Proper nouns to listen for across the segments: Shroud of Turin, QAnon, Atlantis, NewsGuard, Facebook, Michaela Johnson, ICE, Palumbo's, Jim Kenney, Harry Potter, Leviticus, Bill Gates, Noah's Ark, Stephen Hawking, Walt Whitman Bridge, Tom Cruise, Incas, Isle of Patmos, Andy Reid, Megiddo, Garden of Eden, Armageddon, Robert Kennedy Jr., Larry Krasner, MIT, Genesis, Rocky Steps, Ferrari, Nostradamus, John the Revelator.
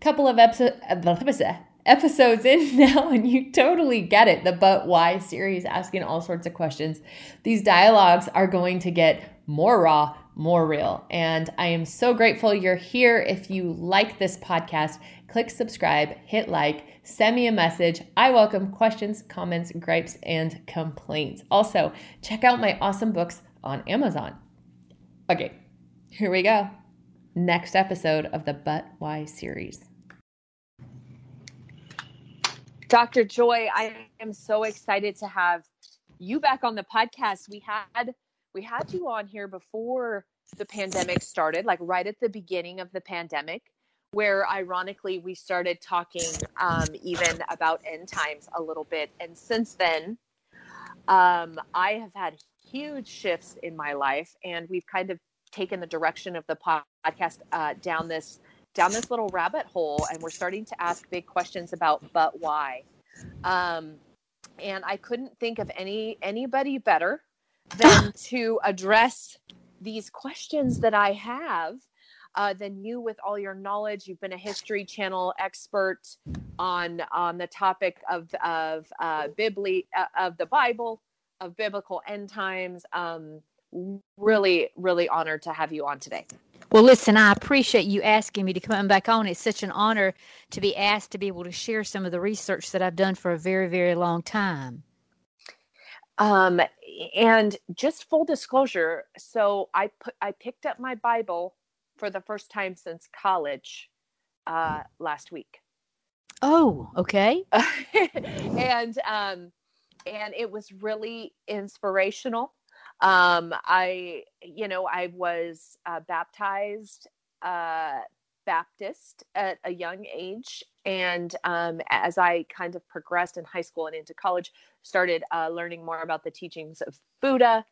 Couple of episodes in now, and you totally get it. The But Why series, asking all sorts of questions. These dialogues are going to get more raw, more real. And I am so grateful you're here. If you like this podcast, click subscribe, hit like, send me a message. I welcome questions, comments, gripes, and complaints. Also, check out my awesome books on Amazon. Okay, here we go. Next episode of the But Why series. Dr. Joy, I am so excited to have you back on the podcast. We had you on here before the pandemic started, like right at the beginning of the pandemic, where ironically we started talking even about end times a little bit. And since then, I have had huge shifts in my life, and we've kind of taken the direction of the podcast down this little rabbit hole, and we're starting to ask big questions about but why. And I couldn't think of anybody better than to address these questions that I have than you, with all your knowledge. You've been a History Channel expert on the topic of the Bible, of biblical end times. Really, really honored to have you on today. Well, listen, I appreciate you asking me to come back on. It's such an honor to be asked to be able to share some of the research that I've done for a very, very long time. And just full disclosure, so I picked up my Bible for the first time since college last week. Oh, okay. And it was really inspirational. I was baptized Baptist at a young age, and as I kind of progressed in high school and into college, started learning more about the teachings of Buddha,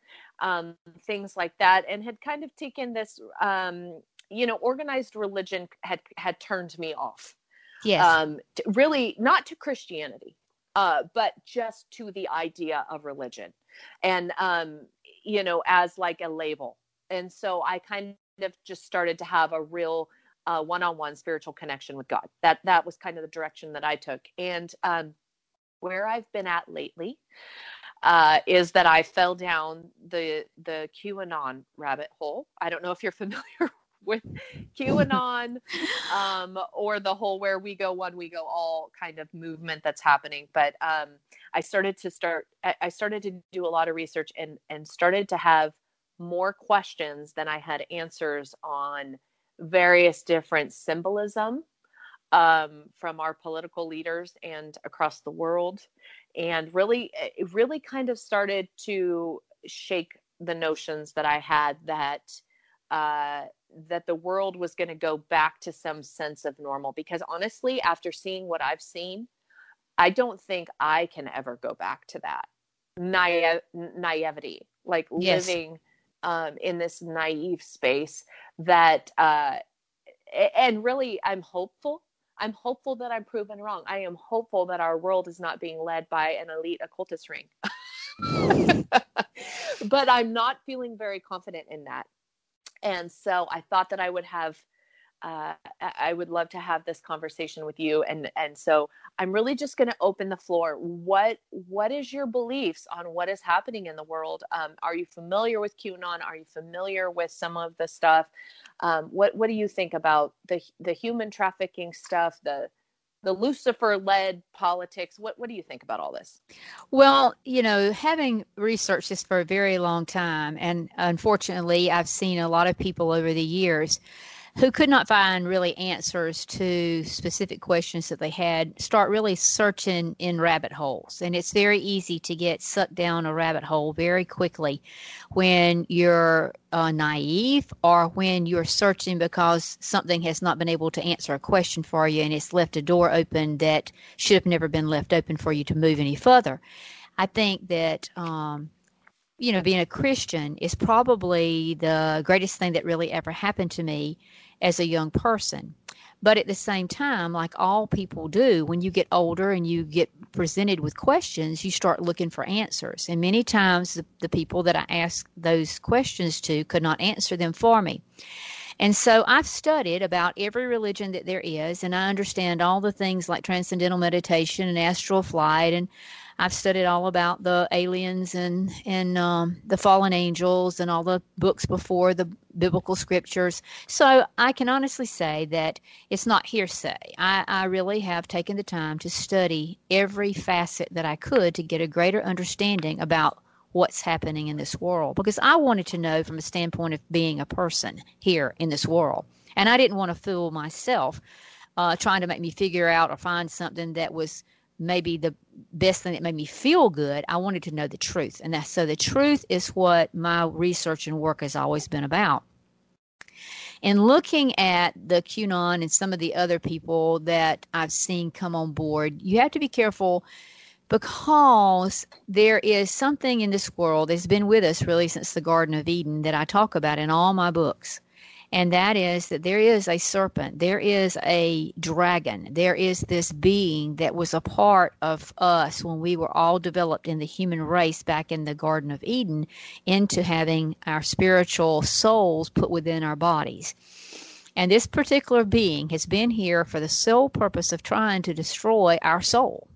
things like that, and had kind of taken this, organized religion had turned me off. Yes. Really not to Christianity, but just to the idea of religion. And, as like a label. And so I kind of just started to have a real one-on-one spiritual connection with God. That was kind of the direction that I took. And where I've been at lately is that I fell down the QAnon rabbit hole. I don't know if you're familiar with QAnon or the whole where we go one, we go all kind of movement that's happening. But I started to do a lot of research and started to have more questions than I had answers on various different symbolism from our political leaders and across the world. And it really kind of started to shake the notions that I had that the world was going to go back to some sense of normal, because honestly, after seeing what I've seen, I don't think I can ever go back to that naivety, like yes. Living in this naive space that, and really I'm hopeful that I'm proven wrong. I am hopeful that our world is not being led by an elite occultist ring, but I'm not feeling very confident in that. And so I thought that I would love to have this conversation with you. And so I'm really just going to open the floor. What is your beliefs on what is happening in the world? Are you familiar with QAnon? Are you familiar with some of the stuff? What do you think about the human trafficking stuff, the Lucifer-led politics? What do you think about all this? Well, having researched this for a very long time, and unfortunately, I've seen a lot of people over the years who could not find really answers to specific questions that they had, start really searching in rabbit holes. And it's very easy to get sucked down a rabbit hole very quickly when you're naive, or when you're searching because something has not been able to answer a question for you and it's left a door open that should have never been left open for you to move any further. I think that, you know, being a Christian is probably the greatest thing that really ever happened to me as a young person. But at the same time, like all people do, when you get older and you get presented with questions, you start looking for answers. And many times the people that I asked those questions to could not answer them for me. And so I've studied about every religion that there is, and I understand all the things like transcendental meditation and astral flight, and I've studied all about the aliens and the fallen angels and all the books before the biblical scriptures. So I can honestly say that it's not hearsay. I really have taken the time to study every facet that I could to get a greater understanding about what's happening in this world, because I wanted to know from a standpoint of being a person here in this world. And I didn't want to fool myself trying to make me figure out or find something that was maybe the best thing that made me feel good. I wanted to know the truth. And so the truth is what my research and work has always been about. In looking at the QAnon and some of the other people that I've seen come on board, you have to be careful, because there is something in this world that's been with us really since the Garden of Eden that I talk about in all my books. And that is that there is a serpent, there is a dragon, there is this being that was a part of us when we were all developed in the human race back in the Garden of Eden into having our spiritual souls put within our bodies. And this particular being has been here for the sole purpose of trying to destroy our soul,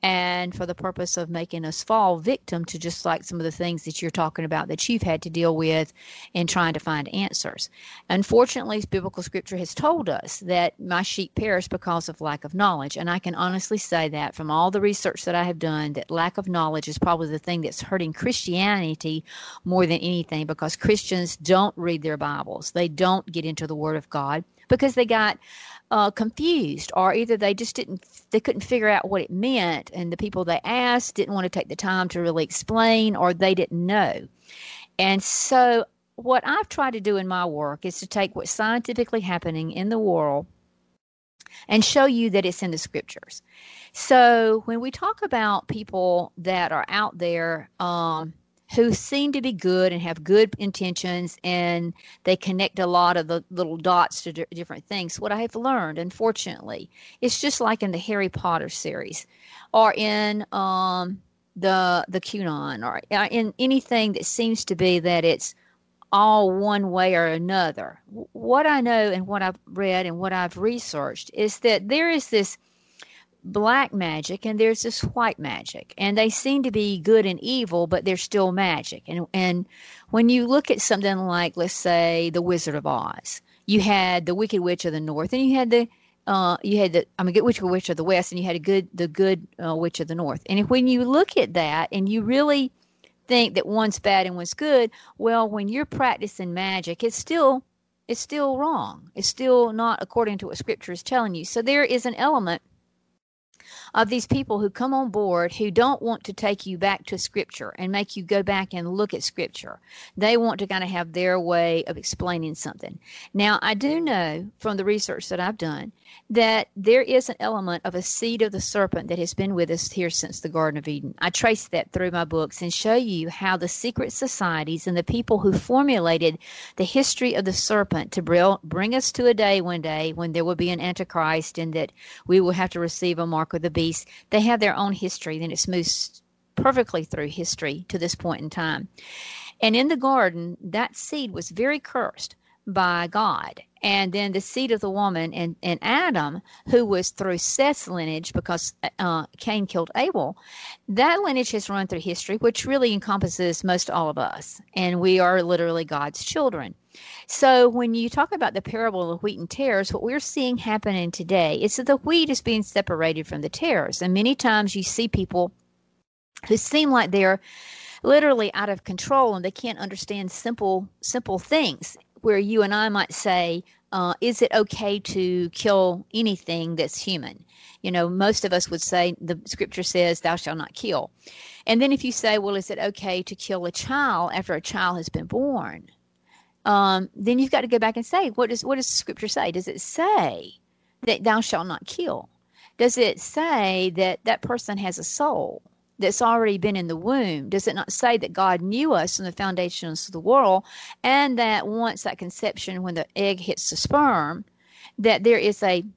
and for the purpose of making us fall victim to just like some of the things that you're talking about that you've had to deal with in trying to find answers. Unfortunately, biblical scripture has told us that my sheep perish because of lack of knowledge. And I can honestly say that from all the research that I have done, that lack of knowledge is probably the thing that's hurting Christianity more than anything, because Christians don't read their Bibles. They don't get into the Word of God because they got confused, or either they just couldn't figure out what it meant, and the people they asked didn't want to take the time to really explain, or they didn't know. And so what I've tried to do in my work is to take what's scientifically happening in the world and show you that it's in the scriptures. So when we talk about people that are out there who seem to be good and have good intentions, and they connect a lot of the little dots to different things, what I have learned, unfortunately, it's just like in the Harry Potter series, or in the QAnon, or in anything that seems to be that it's all one way or another. What I know and what I've read and what I've researched is that there is this black magic and there's this white magic, and they seem to be good and evil, but they're still magic. And when you look at something like, let's say, the Wizard of Oz, you had the Wicked Witch of the North, and you had the Wicked Witch of the West, and you had the good Witch of the North. And when you look at that and you really think that one's bad and one's good, well, when you're practicing magic, it's still wrong. It's still not according to what Scripture is telling you. So there is an element of these people who come on board who don't want to take you back to Scripture and make you go back and look at Scripture. They want to kind of have their way of explaining something. Now, I do know from the research that I've done that there is an element of a seed of the serpent that has been with us here since the Garden of Eden. I trace that through my books and show you how the secret societies and the people who formulated the history of the serpent to bring us to a day one day when there will be an Antichrist and that we will have to receive a mark of the beast. They have their own history, then it's moved perfectly through history to this point in time. And in the garden, that seed was very cursed by God. And then the seed of the woman and Adam, who was through Seth's lineage because Cain killed Abel, that lineage has run through history, which really encompasses most all of us. And we are literally God's children. So when you talk about the parable of the wheat and tares, what we're seeing happening today is that the wheat is being separated from the tares. And many times you see people who seem like they're literally out of control and they can't understand simple things, where you and I might say, is it okay to kill anything that's human? You know, most of us would say the scripture says, thou shalt not kill. And then if you say, well, is it okay to kill a child after a child has been born? Then you've got to go back and say, what does scripture say? Does it say that thou shalt not kill? Does it say that that person has a soul that's already been in the womb? Does it not say that God knew us from the foundations of the world, and that once that conception, when the egg hits the sperm, that there is an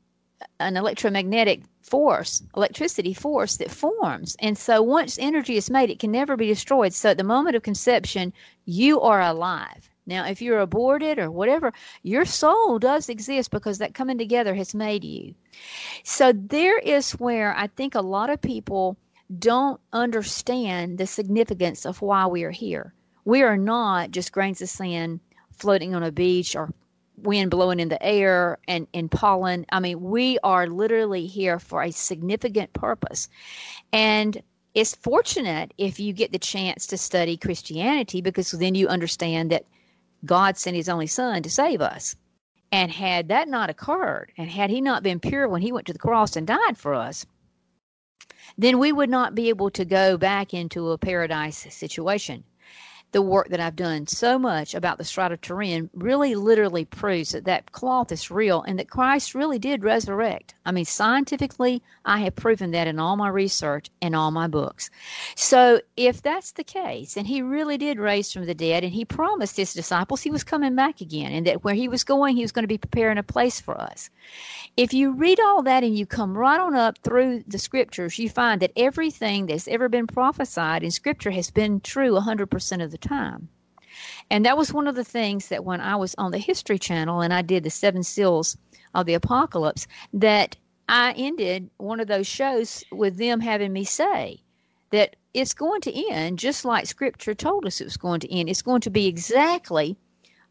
electromagnetic force, electricity force that forms? And so once energy is made, it can never be destroyed. So at the moment of conception, you are alive. Now, if you're aborted or whatever, your soul does exist because that coming together has made you. So there is where I think a lot of people don't understand the significance of why we are here. We are not just grains of sand floating on a beach or wind blowing in the air and pollen. I mean, we are literally here for a significant purpose. And it's fortunate if you get the chance to study Christianity, because then you understand that God sent his only son to save us. And had that not occurred, and had he not been pure when he went to the cross and died for us, then we would not be able to go back into a paradise situation. The work that I've done so much about the Shroud of Turin really literally proves that that cloth is real and that Christ really did resurrect. I mean, scientifically, I have proven that in all my research and all my books. So if that's the case, and he really did raise from the dead, and he promised his disciples he was coming back again, and that where he was going, he was going to be preparing a place for us. If you read all that and you come right on up through the scriptures, you find that everything that's ever been prophesied in scripture has been true 100% of the time. And that was one of the things that when I was on the History Channel and I did the 7 Seals of the Apocalypse, that I ended one of those shows with them having me say that it's going to end just like scripture told us it was going to end. It's going to be exactly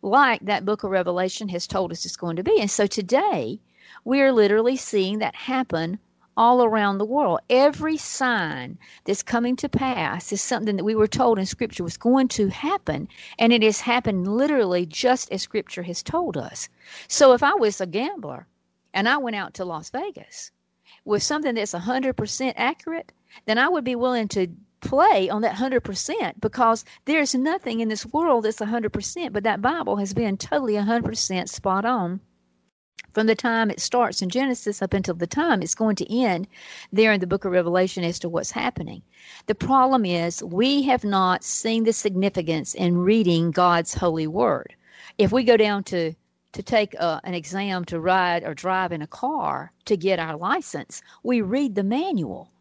like that book of Revelation has told us it's going to be. And so today we are literally seeing that happen all around the world. Every sign that's coming to pass is something that we were told in Scripture was going to happen, and it has happened literally just as Scripture has told us. So if I was a gambler and I went out to Las Vegas with something that's 100% accurate, then I would be willing to play on that 100% because there's nothing in this world that's 100%, but that Bible has been totally 100% spot on. From the time it starts in Genesis up until the time it's going to end there in the book of Revelation as to what's happening. The problem is we have not seen the significance in reading God's holy word. If we go down to take an exam to ride or drive in a car to get our license, we read the manual.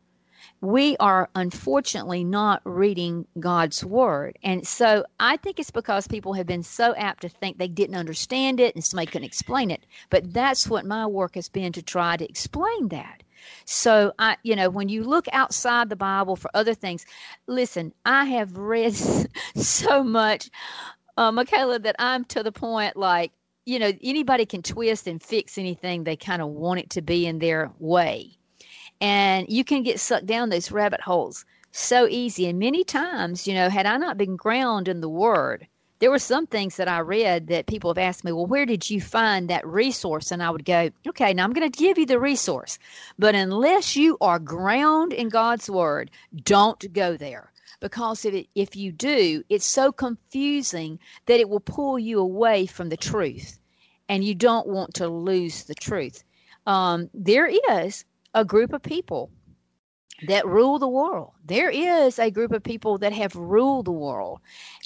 We are unfortunately not reading God's word. And so I think it's because people have been so apt to think they didn't understand it and somebody couldn't explain it. But that's what my work has been, to try to explain that. So, when you look outside the Bible for other things, listen, I have read so much, Michaela, that I'm to the point like, anybody can twist and fix anything they kind of want it to be in their way. And you can get sucked down those rabbit holes so easy. And many times, had I not been grounded in the Word, there were some things that I read that people have asked me, well, where did you find that resource? And I would go, okay, now I'm going to give you the resource. But unless you are grounded in God's Word, don't go there. Because if you do, it's so confusing that it will pull you away from the truth. And you don't want to lose the truth. There is a group of people that rule the world. There is a group of people that have ruled the world,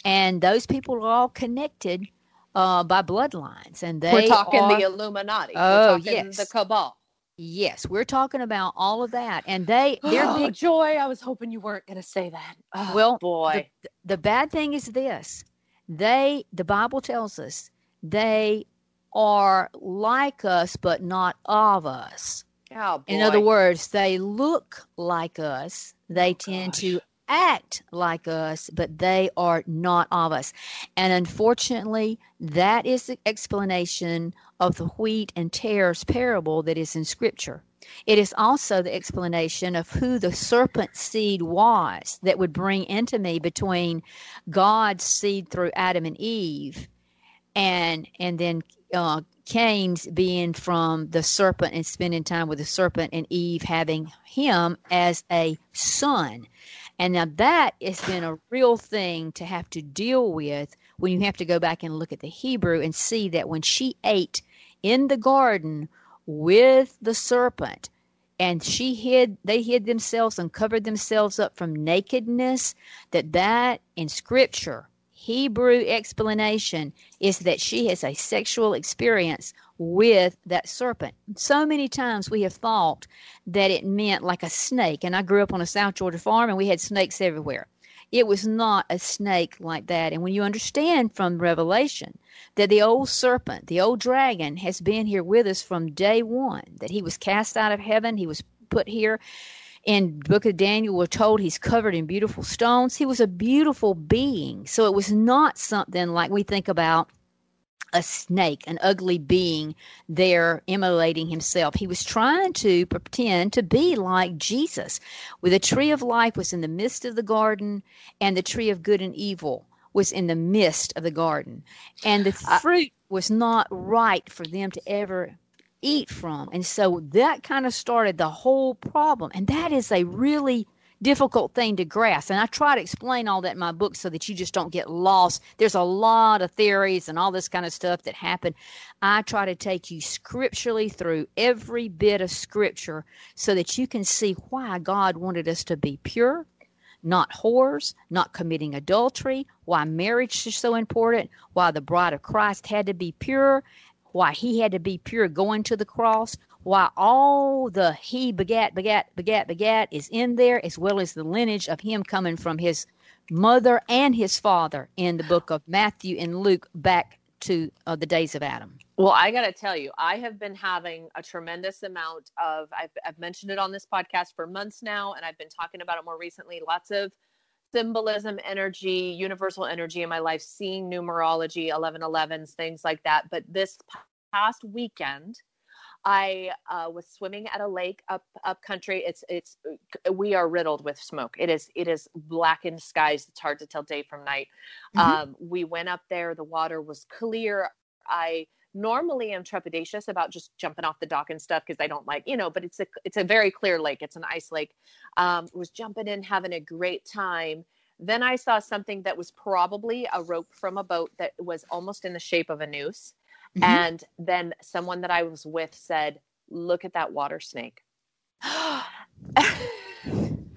and those people are all connected by bloodlines. And we're talking the Illuminati. Oh, we're talking the cabal. Yes, we're talking about all of that, and they're big. Joy, I was hoping you weren't going to say that. Oh, well, boy, the bad thing is this: the Bible tells us they are like us, but not of us. Oh, in other words, they look like us. They tend to act like us, but they are not of us. And unfortunately, that is the explanation of the wheat and tares parable that is in Scripture. It is also the explanation of who the serpent seed was that would bring enmity between God's seed through Adam and Eve and then Cain's being from the serpent and spending time with the serpent, and Eve having him as a son. And now that has been a real thing to have to deal with when you have to go back and look at the Hebrew and see that when she ate in the garden with the serpent, and they hid themselves and covered themselves up from nakedness, that in Scripture, Hebrew explanation is that she has a sexual experience with that serpent. So many times we have thought that it meant like a snake, and I grew up on a South Georgia farm and we had snakes everywhere. It was not a snake like that. And when you understand from Revelation that the old serpent, the old dragon, has been here with us from day one, that he was cast out of heaven, he was put here. In the book of Daniel, we're told he's covered in beautiful stones. He was a beautiful being. So it was not something like we think about a snake, an ugly being there immolating himself. He was trying to pretend to be like Jesus. The tree of life was in the midst of the garden, and the tree of good and evil was in the midst of the garden. And the fruit was not right for them to ever eat from. And so that kind of started the whole problem. And that is a really difficult thing to grasp. And I try to explain all that in my book so that you just don't get lost. There's a lot of theories and all this kind of stuff that happened. I try to take you scripturally through every bit of Scripture so that you can see why God wanted us to be pure, not whores, not committing adultery, why marriage is so important, why the bride of Christ had to be pure, why he had to be pure going to the cross, why all the he begat is in there, as well as the lineage of him coming from his mother and his father in the book of Matthew and Luke back to the days of Adam. Well, I got to tell you, I have been having a tremendous amount of, I've mentioned it on this podcast for months now, and I've been talking about it more recently, lots of symbolism, energy, universal energy in my life, seeing numerology, 1111s, things like that. But this past weekend, I was swimming at a lake up country. It's we are riddled with smoke. It is blackened skies. It's hard to tell day from night. Mm-hmm. We went up there. The water was clear. I normally am trepidatious about just jumping off the dock and stuff because I don't like, but it's a very clear lake. It's an ice lake. Was jumping in, having a great time. Then I saw something that was probably a rope from a boat that was almost in the shape of a noose. Mm-hmm. And then someone that I was with said, "Look at that water snake." And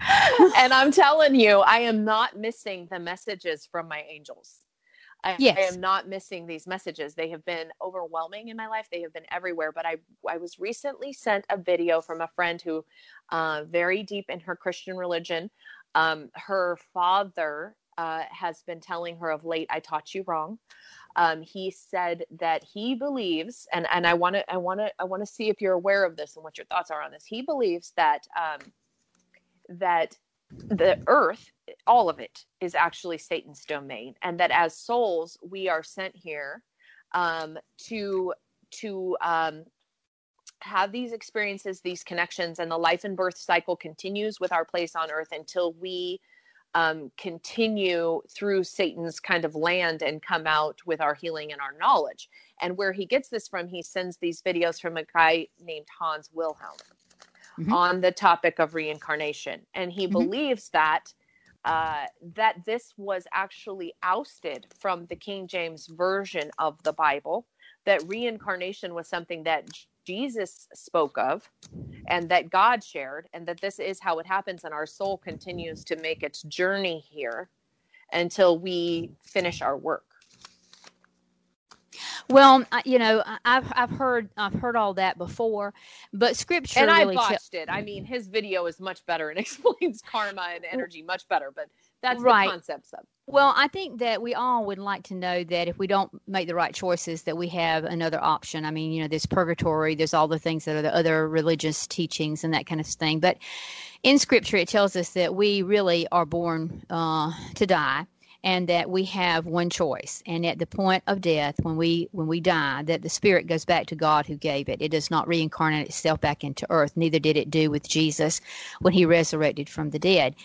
I'm telling you, I am not missing the messages from my angels. Yes. I am not missing these messages. They have been overwhelming in my life. They have been everywhere. But I was recently sent a video from a friend who, very deep in her Christian religion, her father has been telling her of late, "I taught you wrong." He said that he believes, and I want to see if you're aware of this and what your thoughts are on this. He believes that that the earth, all of it, is actually Satan's domain, and that as souls we are sent here to have these experiences, these connections, and the life and birth cycle continues with our place on earth until we continue through Satan's kind of land and come out with our healing and our knowledge. And where he gets this from, he sends these videos from a guy named Hans Wilhelm. Mm-hmm. On the topic of reincarnation. And he mm-hmm. believes that that this was actually ousted from the King James Version of the Bible, that reincarnation was something that Jesus spoke of and that God shared, and that this is how it happens, and our soul continues to make its journey here until we finish our work. Well, I've heard all that before, but Scripture and really botched it. I mean, his video is much better and explains karma and energy much better, but that's right. The concepts of. Well, I think that we all would like to know that if we don't make the right choices, that we have another option. I mean, there's purgatory, there's all the things that are the other religious teachings and that kind of thing. But in Scripture, it tells us that we really are born to die. And that we have one choice. And at the point of death, when we die, that the spirit goes back to God who gave it. It does not reincarnate itself back into earth. Neither did it do with Jesus when he resurrected from the dead.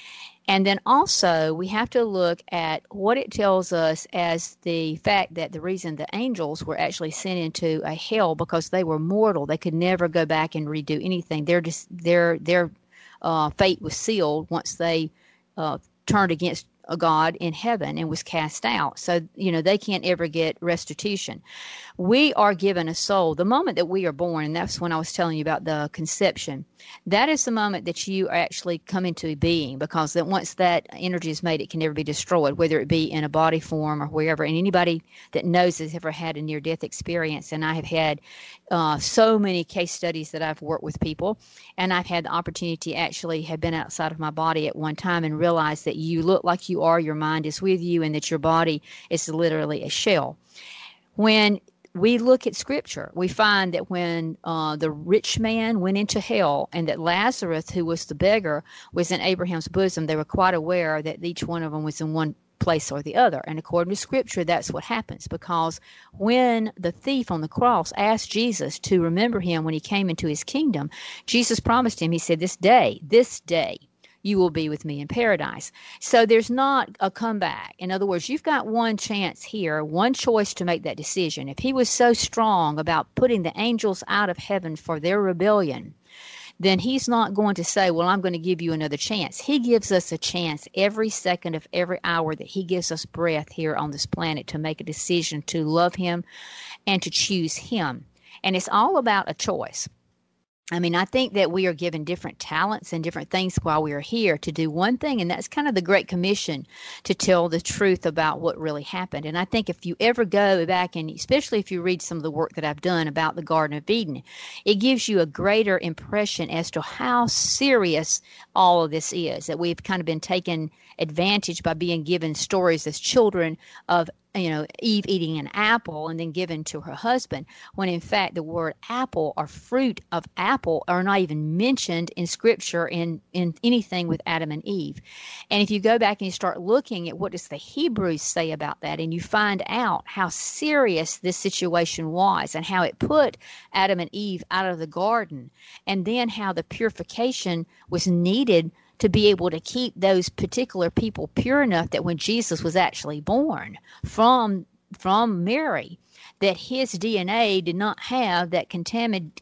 And then also we have to look at what it tells us as the fact that the reason the angels were actually sent into a hell because they were mortal. They could never go back and redo anything. Their fate was sealed once they turned against a God in heaven and was cast out. So, they can't ever get restitution. We are given a soul the moment that we are born, and that's when I was telling you about the conception. That is the moment that you actually come into being, because that once that energy is made, it can never be destroyed, whether it be in a body form or wherever. And anybody that knows has ever had a near-death experience, and I have had so many case studies that I've worked with people, and I've had the opportunity to actually have been outside of my body at one time and realized that you look like you are, your mind is with you, and that your body is literally a shell. When we look at Scripture, we find that when the rich man went into hell and that Lazarus, who was the beggar, was in Abraham's bosom, they were quite aware that each one of them was in one place or the other. And according to Scripture, that's what happens, because when the thief on the cross asked Jesus to remember him when he came into his kingdom, Jesus promised him, he said, this day, you will be with me in paradise. So there's not a comeback. In other words, you've got one chance here, one choice to make that decision. If he was so strong about putting the angels out of heaven for their rebellion, then he's not going to say, well, I'm going to give you another chance. He gives us a chance every second of every hour that he gives us breath here on this planet to make a decision to love him and to choose him. And it's all about a choice. I mean, I think that we are given different talents and different things while we are here to do one thing, and that's kind of the Great Commission, to tell the truth about what really happened. And I think if you ever go back, and especially if you read some of the work that I've done about the Garden of Eden, it gives you a greater impression as to how serious all of this is, that we've kind of been taken advantage by being given stories as children of Eve eating an apple and then given to her husband, when in fact the word apple or fruit of apple are not even mentioned in Scripture in anything with Adam and Eve. And if you go back and you start looking at what does the Hebrews say about that, and you find out how serious this situation was and how it put Adam and Eve out of the garden, and then how the purification was needed to be able to keep those particular people pure enough that when Jesus was actually born from Mary, that his DNA did not have that contaminated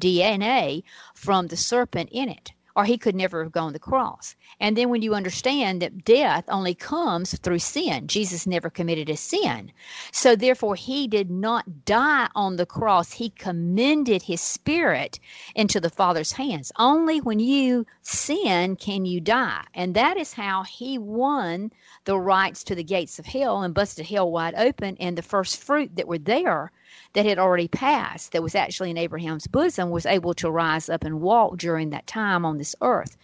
DNA from the serpent in it, or he could never have gone to the cross. And then when you understand that death only comes through sin, Jesus never committed a sin. So therefore, he did not die on the cross. He commended his spirit into the Father's hands. Only when you sin can you die. And that is how he won the rights to the gates of hell and busted hell wide open. And the first fruit that were there that had already passed, that was actually in Abraham's bosom, was able to rise up and walk during that time on this earth.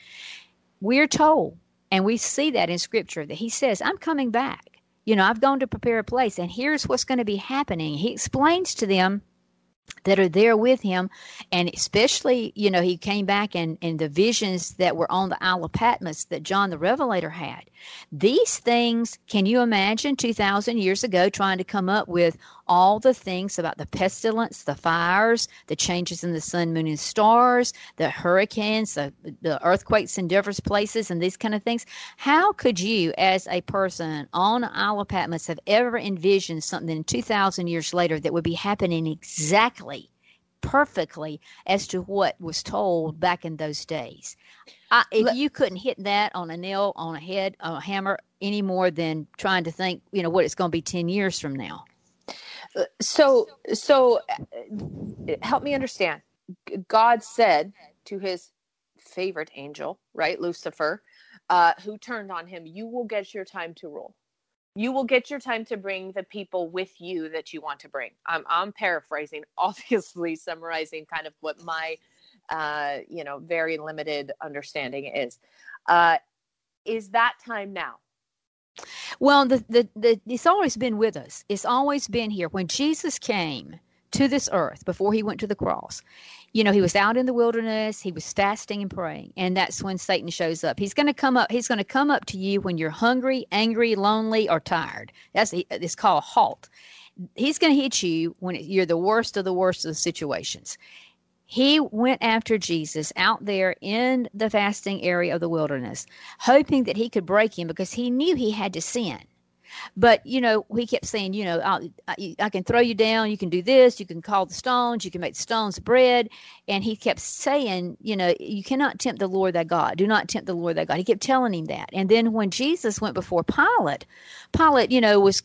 We're told, and we see that in Scripture, that he says, I'm coming back. I've gone to prepare a place, and here's what's going to be happening. He explains to them that are there with him, and especially, he came back and the visions that were on the Isle of Patmos that John the Revelator had. These things, can you imagine 2,000 years ago trying to come up with all the things about the pestilence, the fires, the changes in the sun, moon, and stars, the hurricanes, the earthquakes in diverse places, and these kind of things? How could you, as a person on the Isle of Patmos, have ever envisioned something 2,000 years later that would be happening exactly, perfectly, as to what was told back in those days? If you couldn't hit that on a nail, on a head, on a hammer, any more than trying to think, what it's going to be 10 years from now. So help me understand. God said to his favorite angel, right, Lucifer, who turned on him, you will get your time to rule. You will get your time to bring the people with you that you want to bring. I'm paraphrasing, obviously summarizing kind of what my, very limited understanding is. Is that time now? Well, it's always been with us. It's always been here. When Jesus came to this earth, before he went to the cross, he was out in the wilderness, he was fasting and praying, and that's when Satan shows up. He's going to come up to you when you're hungry, angry, lonely, or tired. It's called a halt. He's going to hit you when you're the worst of the situations. He went after Jesus out there in the fasting area of the wilderness, hoping that he could break him because he knew he had to sin. But, you know, he kept saying, you know, I can throw you down. You can do this. You can call the stones. You can make the stones bread. And he kept saying, you know, you cannot tempt the Lord thy God. Do not tempt the Lord thy God. He kept telling him that. And then when Jesus went before Pilate, Pilate, you know, was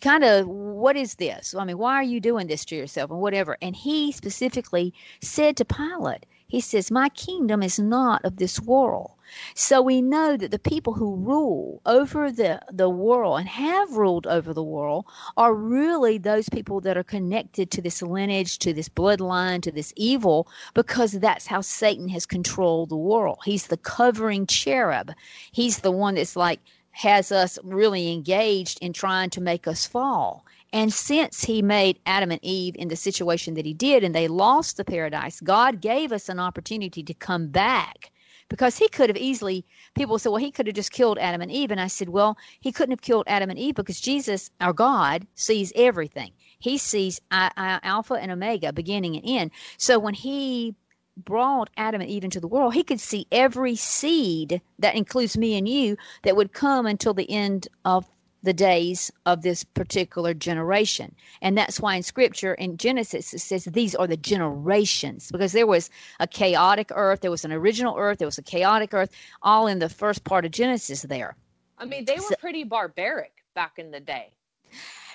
kind of, what is this? I mean, why are you doing this to yourself and whatever? And he specifically said to Pilate, he says, my kingdom is not of this world. So we know that the people who rule over the world and have ruled over the world are really those people that are connected to this lineage, to this bloodline, to this evil, because that's how Satan has controlled the world. He's the covering cherub. He's the one that's like has us really engaged in trying to make us fall. And since he made Adam and Eve in the situation that he did and they lost the paradise, God gave us an opportunity to come back because he could have easily, people said, well, he could have just killed Adam and Eve. And I said, well, he couldn't have killed Adam and Eve because Jesus, our God, sees everything. He sees Alpha and Omega, beginning and end. So when he brought Adam and Eve into the world, he could see every seed, that includes me and you, that would come until the end of the days of this particular generation. And that's why in Scripture, in Genesis, it says these are the generations, because there was a chaotic earth, there was an original earth, there was a chaotic earth, all in the first part of Genesis there. I mean, they were pretty barbaric back in the day.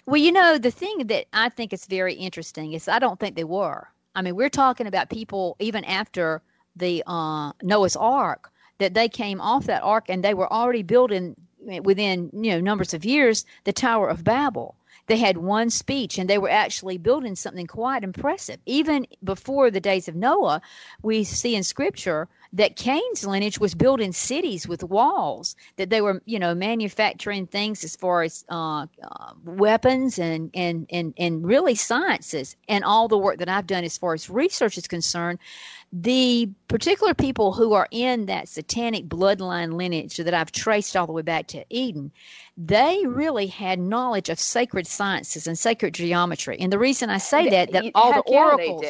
Well, you know, the thing that I think is very interesting is I don't think they were. I mean, we're talking about people even after the Noah's Ark, that they came off that Ark and they were already building within, you know, numbers of years, the Tower of Babel. They had one speech and they were actually building something quite impressive. Even before the days of Noah, we see in Scripture that Cain's lineage was building cities with walls, that they were, you know, manufacturing things as far as weapons and really sciences. And all the work that I've done as far as research is concerned, the particular people who are in that satanic bloodline lineage that I've traced all the way back to Eden, they really had knowledge of sacred sciences and sacred geometry. And the reason I say that all the oracles,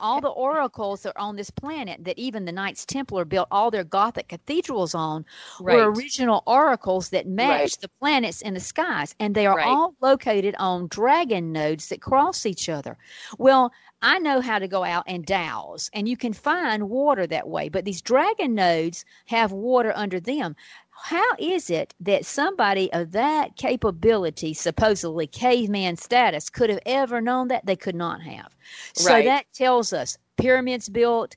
all the oracles are on this planet that even the Knights Templar built all their Gothic cathedrals on were original oracles that matched the planets in the skies. And they are all located on dragon nodes that cross each other. Well, I know how to go out and douse, and you can find water that way. But these dragon nodes have water under them. How is it that somebody of that capability, supposedly caveman status, could have ever known that? They could not have. So that tells us pyramids built,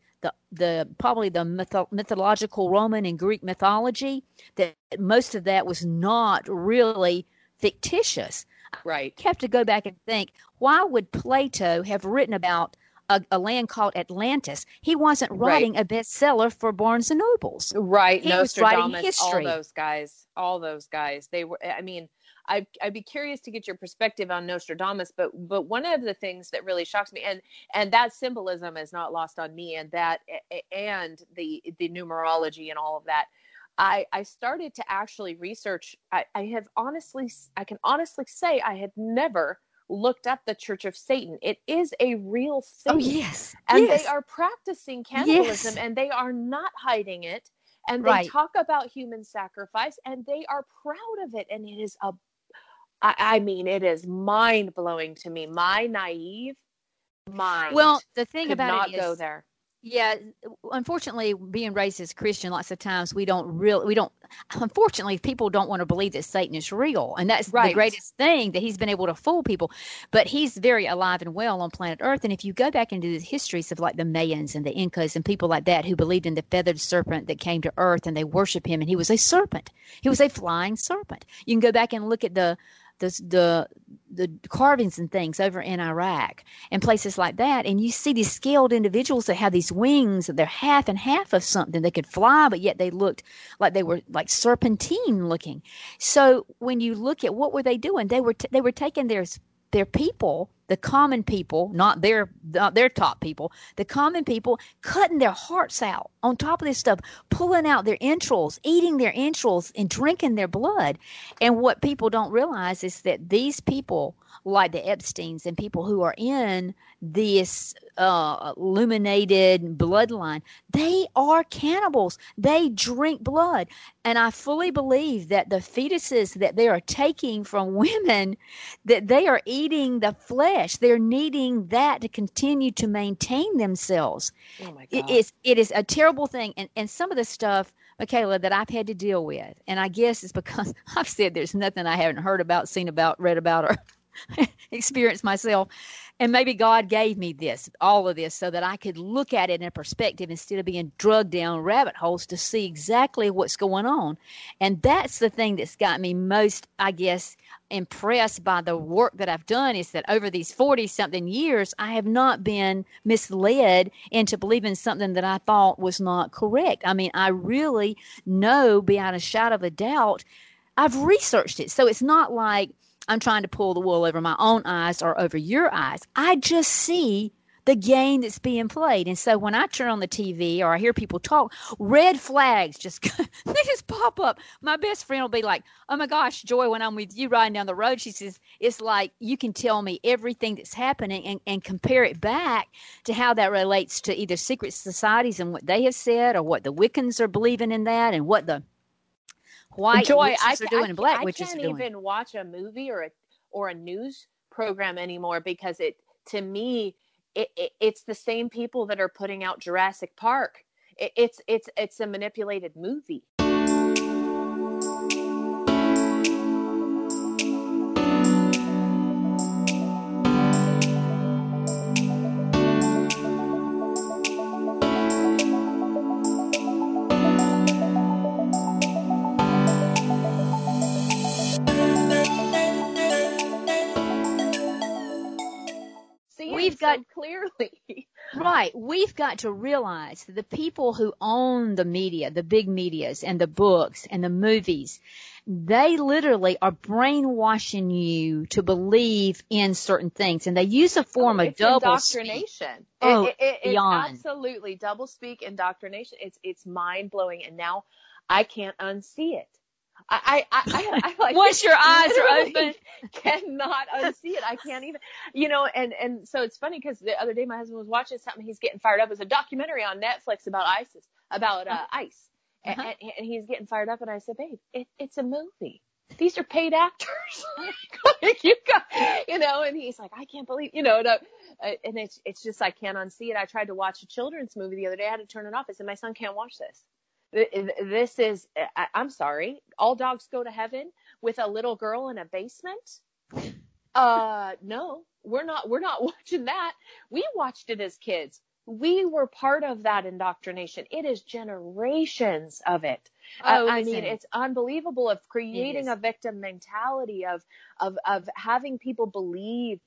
the probably the mythological Roman and Greek mythology, that most of that was not really fictitious. I have to go back and think, why would Plato have written about a land called Atlantis? He wasn't writing a bestseller for Barnes and Nobles. He Nostradamus, was writing history. All those guys. They were. I mean, I'd be curious to get your perspective on Nostradamus. But one of the things that really shocks me, and that symbolism is not lost on me, and that and the numerology and all of that. I started to actually research. I can honestly say I had never looked up the Church of Satan. It is a real thing. Oh, yes. And they are practicing cannibalism and they are not hiding it. And they talk about human sacrifice and they are proud of it. And it is it is mind blowing to me. My naive mind. Well, the thing about it is, could not go there. Yeah, unfortunately, being raised as a Christian, lots of times unfortunately, people don't want to believe that Satan is real. And that's the greatest thing, that he's been able to fool people. But he's very alive and well on planet Earth. And if you go back into the histories of like the Mayans and the Incas and people like that who believed in the feathered serpent that came to Earth and they worship him, and he was a serpent. He was a flying serpent. You can go back and look at the carvings and things over in Iraq and places like that. And you see these skilled individuals that have these wings, they're half and half of something. They could fly, but yet they looked like they were like serpentine looking. So when you look at what were they doing, they were taking their people the common people, not their top people, the common people cutting their hearts out on top of this stuff, pulling out their entrails, eating their entrails, and drinking their blood. And what people don't realize is that these people, like the Epsteins and people who are in this illuminated bloodline, they are cannibals. They drink blood. And I fully believe that the fetuses that they are taking from women, that they are eating the flesh. They're needing that to continue to maintain themselves. Oh my God. It is a terrible thing. And some of the stuff, Michaela, that I've had to deal with, and I guess it's because I've said there's nothing I haven't heard about, seen about, read about, or experience myself. And maybe God gave me this, all of this, so that I could look at it in a perspective instead of being drugged down rabbit holes to see exactly what's going on. And that's the thing that's got me most, I guess, impressed by the work that I've done, is that over these 40-something years, I have not been misled into believing something that I thought was not correct. I mean, I really know beyond a shadow of a doubt, I've researched it. So it's not like I'm trying to pull the wool over my own eyes or over your eyes. I just see the game that's being played. And so when I turn on the TV or I hear people talk, red flags just they just pop up. My best friend will be like, oh, my gosh, Joy, when I'm with you riding down the road, she says, it's like you can tell me everything that's happening and compare it back to how that relates to either secret societies and what they have said, or what the Wiccans are believing in that, and what the white witches are doing and black witches are doing. I can't even watch a movie or a news program anymore, because it's the same people that are putting out Jurassic Park. It's a manipulated movie. Clearly. Right. We've got to realize that the people who own the media, the big medias and the books and the movies, they literally are brainwashing you to believe in certain things. And they use a form of double speak. Indoctrination. It's absolutely double speak, indoctrination. It's mind blowing. And now I can't unsee it. I like, once your eyes are open, cannot unsee it. I can't even, and so it's funny, because the other day my husband was watching something. He's getting fired up. It was a documentary on Netflix about ICE. Uh-huh. And he's getting fired up. And I said, babe, it's a movie. These are paid actors. Like, and he's like, I can't believe, and it's just, I can't unsee it. I tried to watch a children's movie the other day. I had to turn it off. I said, my son can't watch this. This is, I'm sorry, all dogs go to heaven with a little girl in a basement? No, we're not watching that. We watched it as kids. We were part of that indoctrination. It is generations of it. It's unbelievable, of creating a victim mentality, of having people believe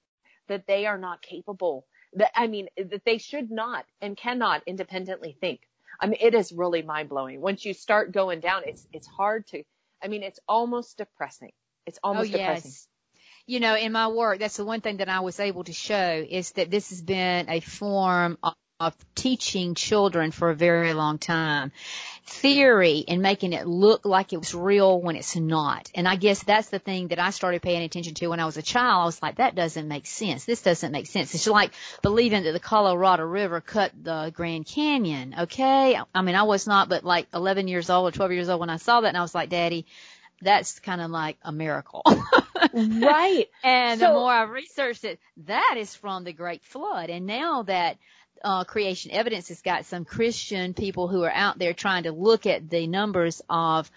that they are not capable, that they should not and cannot independently think. It is really mind blowing. Once you start going down, it's hard to, it's almost depressing. It's almost depressing. In my work, that's the one thing that I was able to show, is that this has been a form of teaching children for a very long time. Theory, and making it look like it was real when it's not. And I guess that's the thing that I started paying attention to when I was a child. I was like, that doesn't make sense. This doesn't make sense. It's like believing that the Colorado River cut the Grand Canyon. Okay. I was not, but like 11 years old or 12 years old when I saw that, and I was like, Daddy, that's kind of like a miracle. Right. And the more I researched it, that is from the Great Flood. And now that creation evidence has got some Christian people who are out there trying to look at the numbers of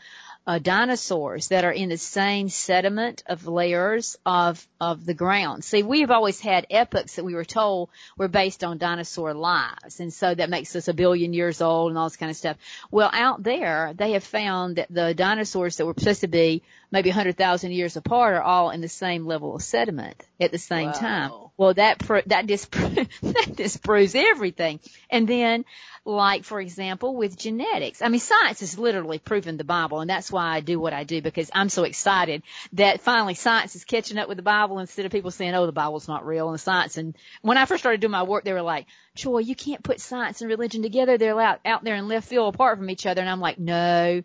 dinosaurs that are in the same sediment of layers of the ground. See, we've always had epochs that we were told were based on dinosaur lives, and so that makes us a billion years old and all this kind of stuff. Well, out there, they have found that the dinosaurs that were supposed to be maybe 100,000 years apart, are all in the same level of sediment at the same time. Well, that disproves everything. And then, like, for example, with genetics, I mean, science has literally proven the Bible, and that's why I do what I do, because I'm so excited that finally science is catching up with the Bible instead of people saying, oh, the Bible's not real and science. And when I first started doing my work, they were like, Joy, you can't put science and religion together. They're out there in left field apart from each other. And I'm like, no.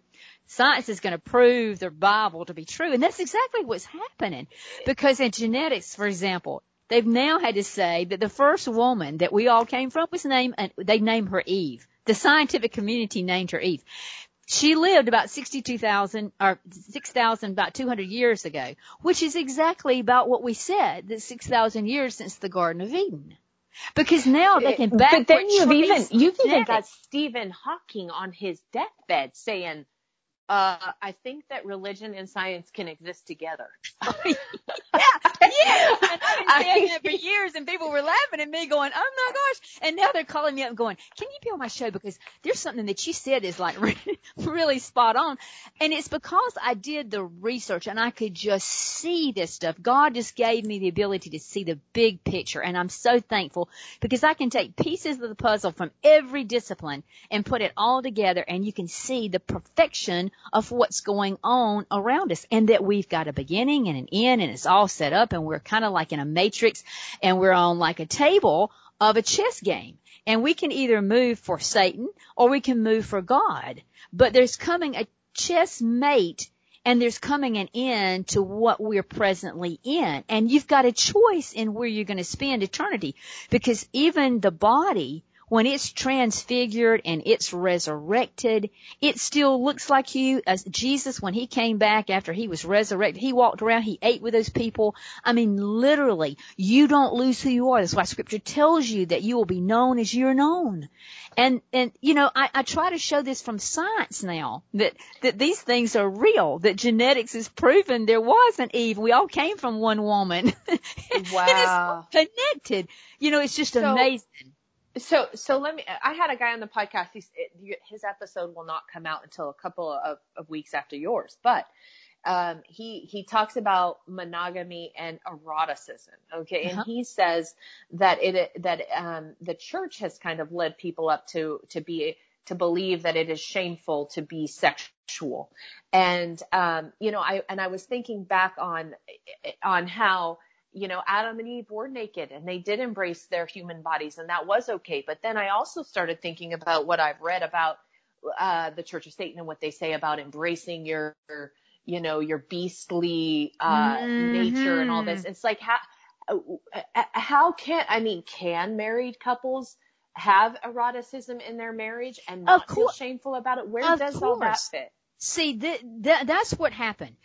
Science is going to prove the Bible to be true. And that's exactly what's happening. Because in genetics, for example, they've now had to say that the first woman that we all came from was named, they named her Eve. The scientific community named her Eve. She lived about 6,200 years ago, which is exactly about what we said, that 6,000 years since the Garden of Eden. Because now they can backward trace. But then you've even got Stephen Hawking on his deathbed saying, I think that religion and science can exist together. And I've been saying that for years, and people were laughing at me going, oh, my gosh. And now they're calling me up and going, can you be on my show? Because there's something that you said is, like, really spot on. And it's because I did the research, and I could just see this stuff. God just gave me the ability to see the big picture, and I'm so thankful because I can take pieces of the puzzle from every discipline and put it all together, and you can see the perfection of what's going on around us, and that we've got a beginning and an end, and it's all set up, and we're kind of like in a matrix, and we're on like a table of a chess game, and we can either move for Satan or we can move for God, but there's coming a chessmate, and there's coming an end to what we're presently in, and you've got a choice in where you're going to spend eternity, because even the body, when it's transfigured and it's resurrected, it still looks like you. As Jesus, when he came back after he was resurrected, he walked around, he ate with those people. I mean, literally, you don't lose who you are. That's why Scripture tells you that you will be known as you're known. And you know, I try to show this from science now, that these things are real, that genetics is proven there was an Eve. We all came from one woman. Wow. And it's connected. You know, it's just amazing. So let me, I had a guy on the podcast, his episode will not come out until a couple of weeks after yours, but, he talks about monogamy and eroticism. Okay. And he says that the church has kind of led people up to believe that it is shameful to be sexual. And, you know, I was thinking back on how, you know, Adam and Eve were naked and they did embrace their human bodies, and that was okay. But then I also started thinking about what I've read about the Church of Satan and what they say about embracing your beastly nature and all this. It's like, can married couples have eroticism in their marriage and not feel shameful about it? Where does all that fit? See, that's what happened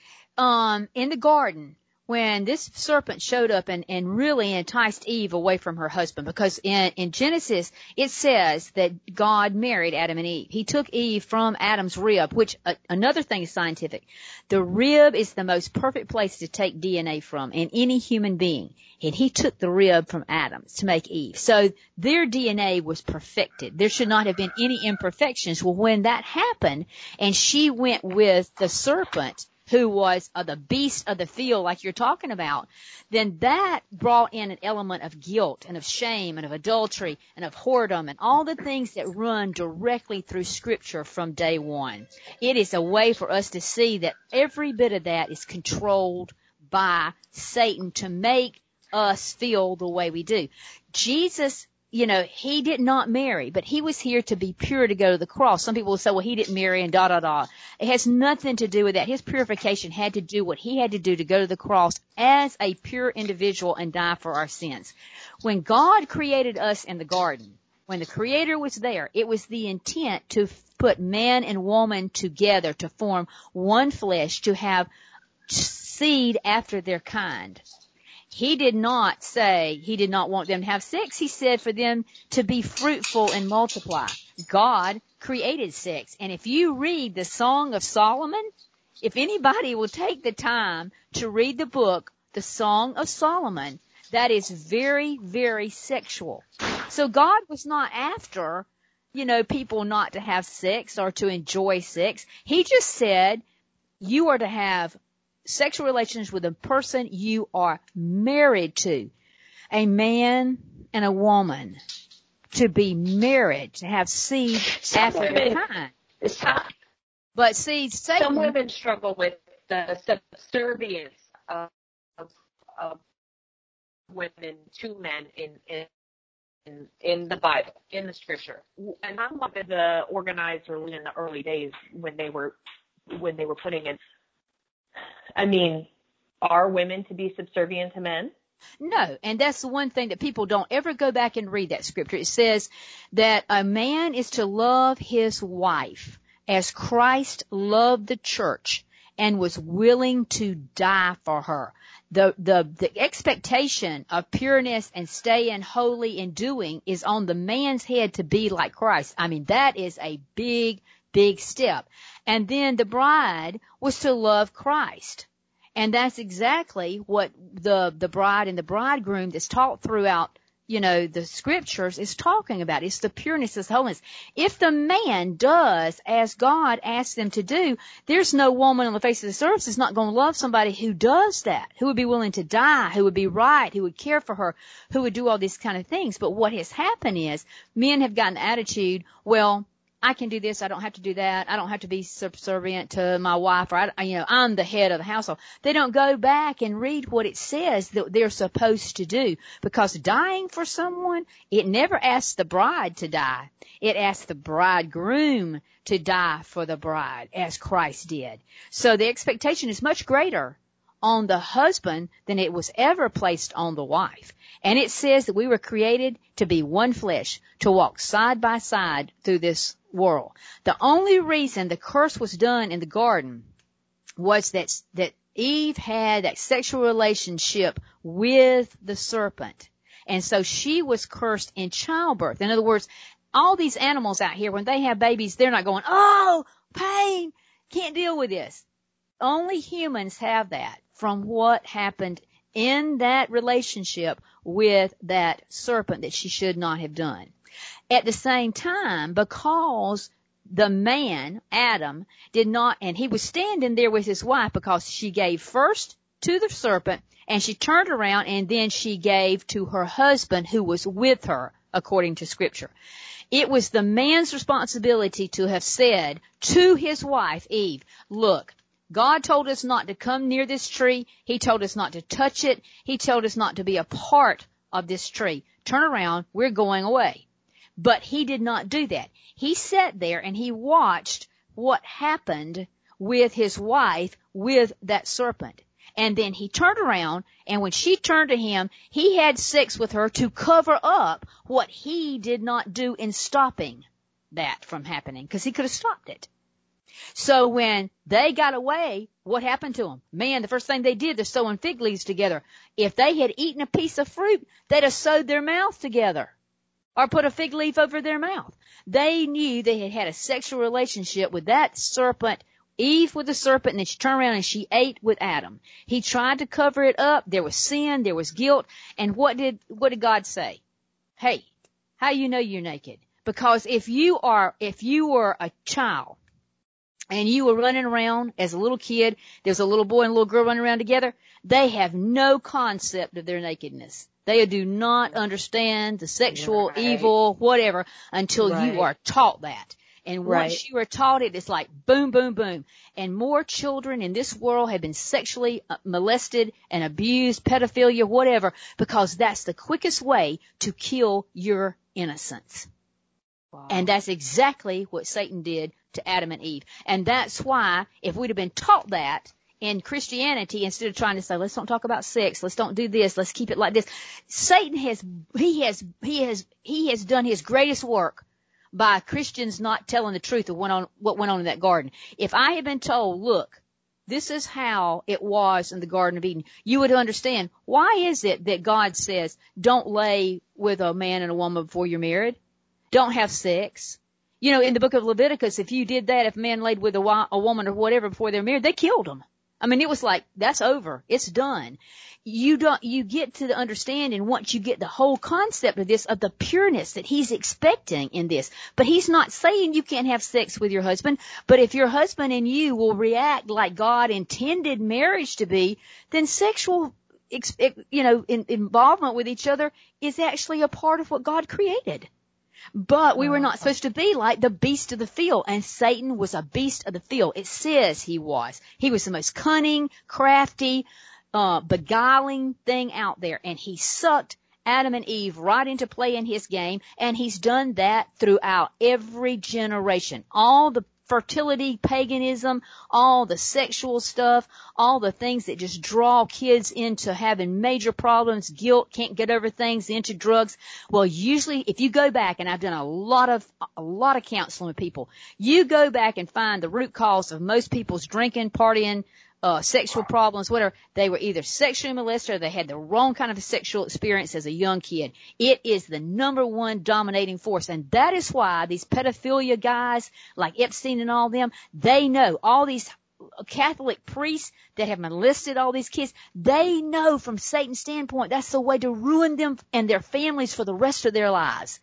in the garden. When this serpent showed up and really enticed Eve away from her husband, because in Genesis, it says that God married Adam and Eve. He took Eve from Adam's rib, which another thing is scientific. The rib is the most perfect place to take DNA from in any human being. And he took the rib from Adam to make Eve. So their DNA was perfected. There should not have been any imperfections. Well, when that happened and she went with the serpent, who was the beast of the field, like you're talking about, then that brought in an element of guilt and of shame and of adultery and of whoredom and all the things that run directly through Scripture from day one. It is a way for us to see that every bit of that is controlled by Satan to make us feel the way we do. Jesus, you know, he did not marry, but he was here to be pure, to go to the cross. Some people will say, well, he didn't marry and . It has nothing to do with that. His purification had to do what he had to do to go to the cross as a pure individual and die for our sins. When God created us in the garden, when the Creator was there, it was the intent to put man and woman together to form one flesh, to have seed after their kind. He did not say he did not want them to have sex. He said for them to be fruitful and multiply. God created sex. And if you read the Song of Solomon, if anybody will take the time to read the book, the Song of Solomon, that is very, very sexual. So God was not after, you know, people not to have sex or to enjoy sex. He just said you are to have sexual relations with a person you are married to, a man and a woman, to be married, to have seed after their kind. But see, Satan, some women struggle with the subservience of women to men in the Bible, in the scripture. And I'm one of the organized religion in the early days when they were putting in. I mean, are women to be subservient to men? No, and that's the one thing that people don't ever go back and read that scripture. It says that a man is to love his wife as Christ loved the church and was willing to die for her. The expectation of pureness and staying holy and doing is on the man's head to be like Christ. I mean, that is a big, big step. And then the bride was to love Christ. And that's exactly what the bride and the bridegroom that's taught throughout, you know, the scriptures is talking about. It's the pureness, it's the holiness. If the man does as God asks them to do, there's no woman on the face of this earth that's not going to love somebody who does that, who would be willing to die, who would be right, who would care for her, who would do all these kind of things. But what has happened is men have gotten the attitude, well, I can do this. I don't have to do that. I don't have to be subservient to my wife, or I'm the head of the household. They don't go back and read what it says that they're supposed to do, because dying for someone, it never asks the bride to die. It asks the bridegroom to die for the bride, as Christ did. So the expectation is much greater on the husband than it was ever placed on the wife. And it says that we were created to be one flesh, to walk side by side through this world. The only reason the curse was done in the garden was that Eve had that sexual relationship with the serpent. And so she was cursed in childbirth. In other words, all these animals out here, when they have babies, they're not going, oh, pain, can't deal with this. Only humans have that from what happened in that relationship with that serpent that she should not have done. At the same time, because the man, Adam, did not, and he was standing there with his wife because she gave first to the serpent and she turned around and then she gave to her husband who was with her, according to scripture. It was the man's responsibility to have said to his wife, Eve, look, God told us not to come near this tree. He told us not to touch it. He told us not to be a part of this tree. Turn around. We're going away. But he did not do that. He sat there and he watched what happened with his wife with that serpent. And then he turned around, and when she turned to him, he had sex with her to cover up what he did not do in stopping that from happening, because he could have stopped it. So when they got away, what happened to them? Man, the first thing they did, they're sewing fig leaves together. If they had eaten a piece of fruit, they'd have sewed their mouths together or put a fig leaf over their mouth. They knew they had had a sexual relationship with that serpent, Eve with the serpent, and then she turned around and she ate with Adam. He tried to cover it up. There was sin. There was guilt. And what did God say? Hey, how do you know you're naked? Because if you were a child, and you were running around as a little kid, there's a little boy and a little girl running around together, they have no concept of their nakedness. They do not understand the sexual evil, whatever, until you are taught that. And once you are taught it, it's like boom, boom, boom. And more children in this world have been sexually molested and abused, pedophilia, whatever, because that's the quickest way to kill your innocence. Wow. And that's exactly what Satan did to Adam and Eve. And that's why if we'd have been taught that in Christianity, instead of trying to say, let's don't talk about sex, let's don't do this, let's keep it like this, Satan has done his greatest work by Christians not telling the truth of what went on in that garden. If I had been told, look, this is how it was in the Garden of Eden, you would understand, why is it that God says, don't lay with a man and a woman before you're married? Don't have sex. You know, in the book of Leviticus, if you did that, if a man laid with a woman or whatever before they're married, they killed them. I mean, it was like, that's over. It's done. You get to the understanding once you get the whole concept of this, of the pureness that he's expecting in this. But he's not saying you can't have sex with your husband. But if your husband and you will react like God intended marriage to be, then sexual, you know, involvement with each other is actually a part of what God created. But we were not supposed to be like the beast of the field, and Satan was a beast of the field. It says he was. He was the most cunning, crafty, beguiling thing out there, and he sucked Adam and Eve right into playing his game, and he's done that throughout every generation. All the fertility, paganism, all the sexual stuff, all the things that just draw kids into having major problems, guilt, can't get over things, into drugs. Well, usually if you go back, and I've done a lot of counseling with people, you go back and find the root cause of most people's drinking, partying, sexual problems, whatever. They were either sexually molested or they had the wrong kind of sexual experience as a young kid. It is the number one dominating force. And that is why these pedophilia guys like Epstein and all them, they know all these Catholic priests that have molested all these kids. They know from Satan's standpoint, that's the way to ruin them and their families for the rest of their lives.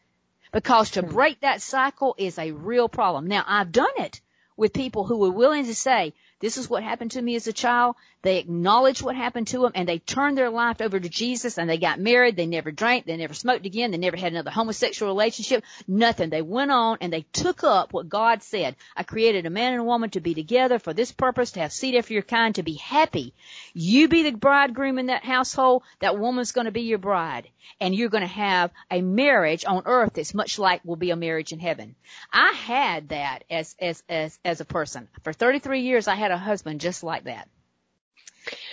Because to break that cycle is a real problem. Now, I've done it with people who were willing to say, this is what happened to me as a child. They acknowledge what happened to them, and they turned their life over to Jesus, and they got married. They never drank. They never smoked again. They never had another homosexual relationship. Nothing. They went on, and they took up what God said. I created a man and a woman to be together for this purpose, to have seed after your kind, to be happy. You be the bridegroom in that household. That woman's going to be your bride, and you're going to have a marriage on earth that's much like will be a marriage in heaven. I had that as a person. For 33 years, I had a husband just like that.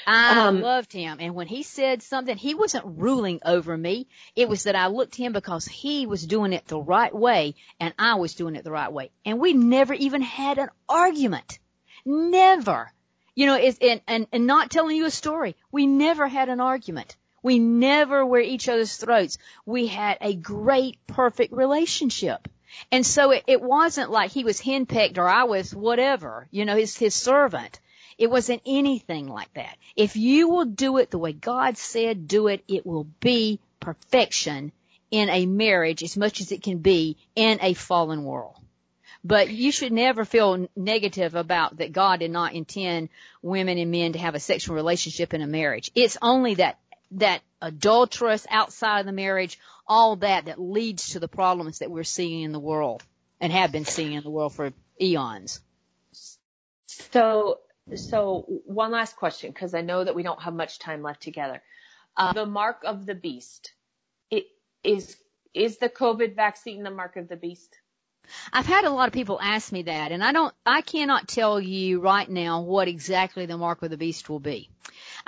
I loved him, and when he said something, he wasn't ruling over me. It was that I looked to him because he was doing it the right way, and I was doing it the right way, and we never even had an argument. Never, you know. And not telling you a story, we never had an argument. We never were at each other's throats. We had a great, perfect relationship. And so it wasn't like he was henpecked or I was whatever, you know, his servant. It wasn't anything like that. If you will do it the way God said do it, it will be perfection in a marriage as much as it can be in a fallen world. But you should never feel negative about that God did not intend women and men to have a sexual relationship in a marriage. It's only that adulterous outside of the marriage, all that leads to the problems that we're seeing in the world and have been seeing in the world for eons. So one last question, because I know that we don't have much time left together. The mark of the beast, is the COVID vaccine the mark of the beast? I've had a lot of people ask me that, and I cannot tell you right now what exactly the mark of the beast will be.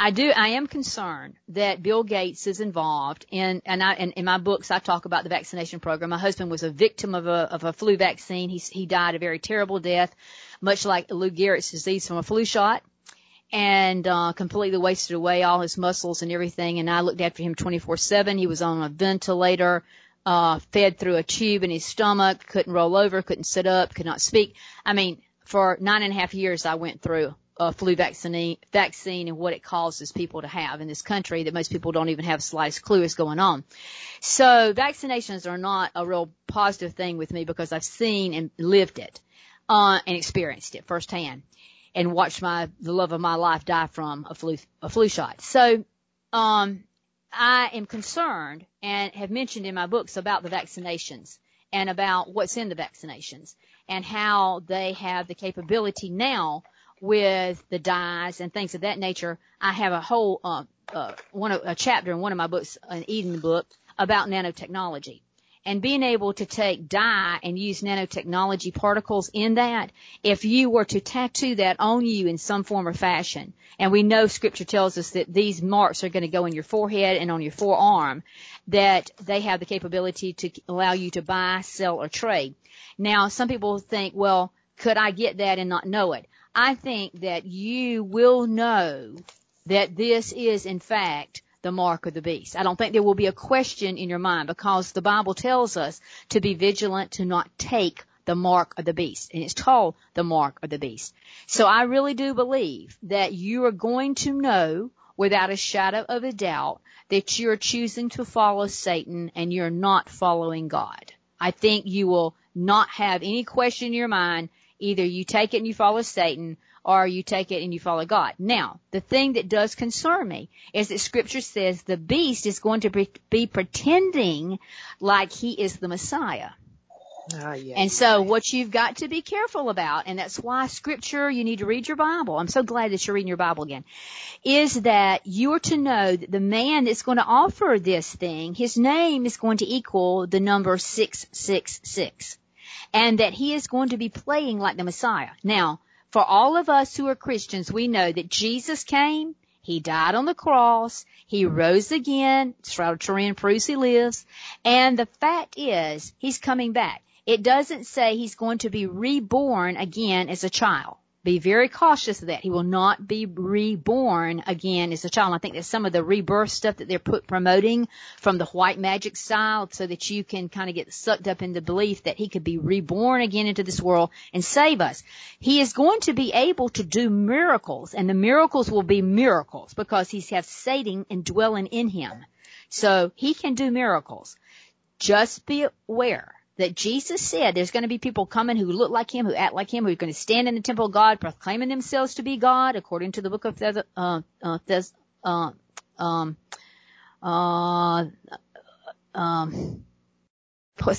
I am concerned that Bill Gates is involved in my books I talk about the vaccination program. My husband was a victim of a flu vaccine. He died a very terrible death, much like Lou Gehrig's disease from a flu shot, and completely wasted away all his muscles and everything. And I looked after him 24/7. He was on a ventilator, fed through a tube in his stomach, couldn't roll over, couldn't sit up, could not speak. I mean, for 9.5 years I went through flu vaccine and what it causes people to have in this country that most people don't even have the slightest clue is going on. So vaccinations are not a real positive thing with me because I've seen and lived it and experienced it firsthand and watched the love of my life die from a flu shot. So I am concerned and have mentioned in my books about the vaccinations and about what's in the vaccinations and how they have the capability now with the dyes and things of that nature. I have a whole a chapter in one of my books, an Eden book, about nanotechnology and being able to take dye and use nanotechnology particles in that. If you were to tattoo that on you in some form or fashion, and we know Scripture tells us that these marks are going to go in your forehead and on your forearm, that they have the capability to allow you to buy, sell, or trade. Now, some people think, well, could I get that and not know it? I think that you will know that this is, in fact, the mark of the beast. I don't think there will be a question in your mind because the Bible tells us to be vigilant, to not take the mark of the beast, and it's called the mark of the beast. So I really do believe that you are going to know without a shadow of a doubt that you're choosing to follow Satan and you're not following God. I think you will not have any question in your mind. Either you take it and you follow Satan, or you take it and you follow God. Now, the thing that does concern me is that Scripture says the beast is going to be pretending like he is the Messiah. Yeah, and so what you've got to be careful about, and that's why Scripture, you need to read your Bible. I'm so glad that you're reading your Bible again, is that you are to know that the man that's going to offer this thing, his name is going to equal the number 666, and that he is going to be playing like the Messiah. Now, for all of us who are Christians, we know that Jesus came, he died on the cross, he rose again, Shroud of Turin proves he lives, and the fact is, he's coming back. It doesn't say he's going to be reborn again as a child. Be very cautious of that. He will not be reborn again as a child. I think that's some of the rebirth stuff that they're promoting from the white magic style, so that you can kind of get sucked up in the belief that he could be reborn again into this world and save us. He is going to be able to do miracles, and the miracles will be miracles because he has Satan indwelling in him. So he can do miracles. Just be aware that Jesus said there's going to be people coming who look like him, who act like him, who are going to stand in the temple of God, proclaiming themselves to be God, according to the book of what's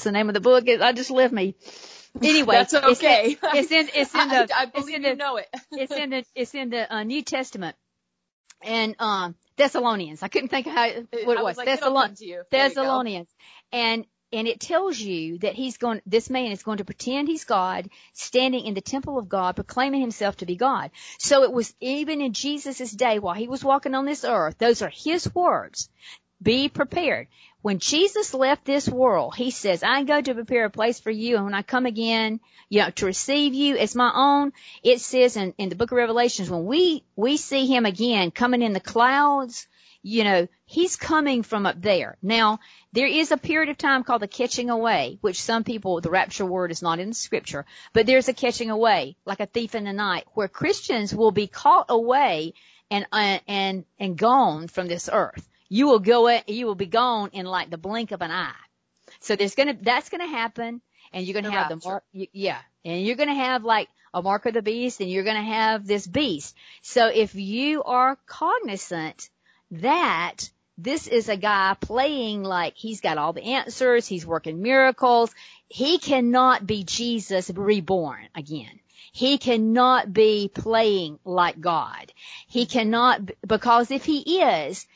the name of the book? I just left me. Anyway, that's okay. It's in the New Testament. And Thessalonians. I couldn't think of what it was. Like, Thessalonians. And it tells you that this man is going to pretend he's God, standing in the temple of God, proclaiming himself to be God. So it was even in Jesus' day while he was walking on this earth, those are his words. Be prepared. When Jesus left this world, he says, I go to prepare a place for you, and when I come again, you know, to receive you as my own. It says in the book of Revelations, when we see him again coming in the clouds, you know, he's coming from up there. Now, there is a period of time called the catching away, which some people, the rapture word is not in the Scripture, but there's a catching away, like a thief in the night, where Christians will be caught away and gone from this earth. You will be gone in like the blink of an eye. So that's gonna happen, and you're gonna have the mark, and you're gonna have like a mark of the beast, and you're gonna have this beast. So if you are cognizant that this is a guy playing like he's got all the answers, he's working miracles, he cannot be Jesus reborn again. He cannot be playing like God. He cannot, because if he is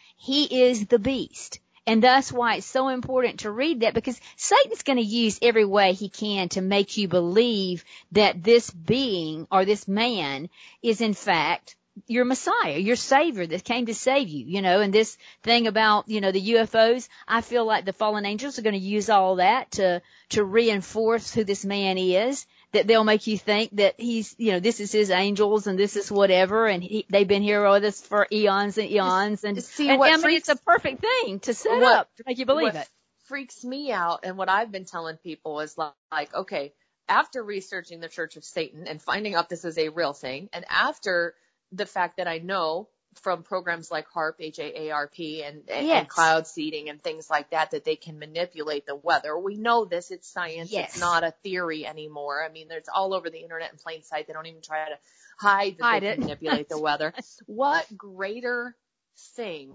the beast. And that's why it's so important to read that, because Satan's going to use every way he can to make you believe that this being or this man is in fact your Messiah, your Savior that came to save you, you know. And this thing about, you know, the UFOs, I feel like the fallen angels are going to use all that to reinforce who this man is, that they'll make you think that he's, you know, this is his angels and this is whatever, and they've been here with us for eons and eons. And see, and I mean, it's a perfect thing to set up to make you believe it. Freaks me out, and what I've been telling people is like, okay, after researching the Church of Satan and finding out this is a real thing, and after the fact that I know from programs like HAARP, H-A-A-R-P, and cloud seeding and things like that, that they can manipulate the weather. We know this. It's science. Yes. It's not a theory anymore. I mean, it's all over the internet in plain sight. They don't even try to hide that they can manipulate the weather. What greater thing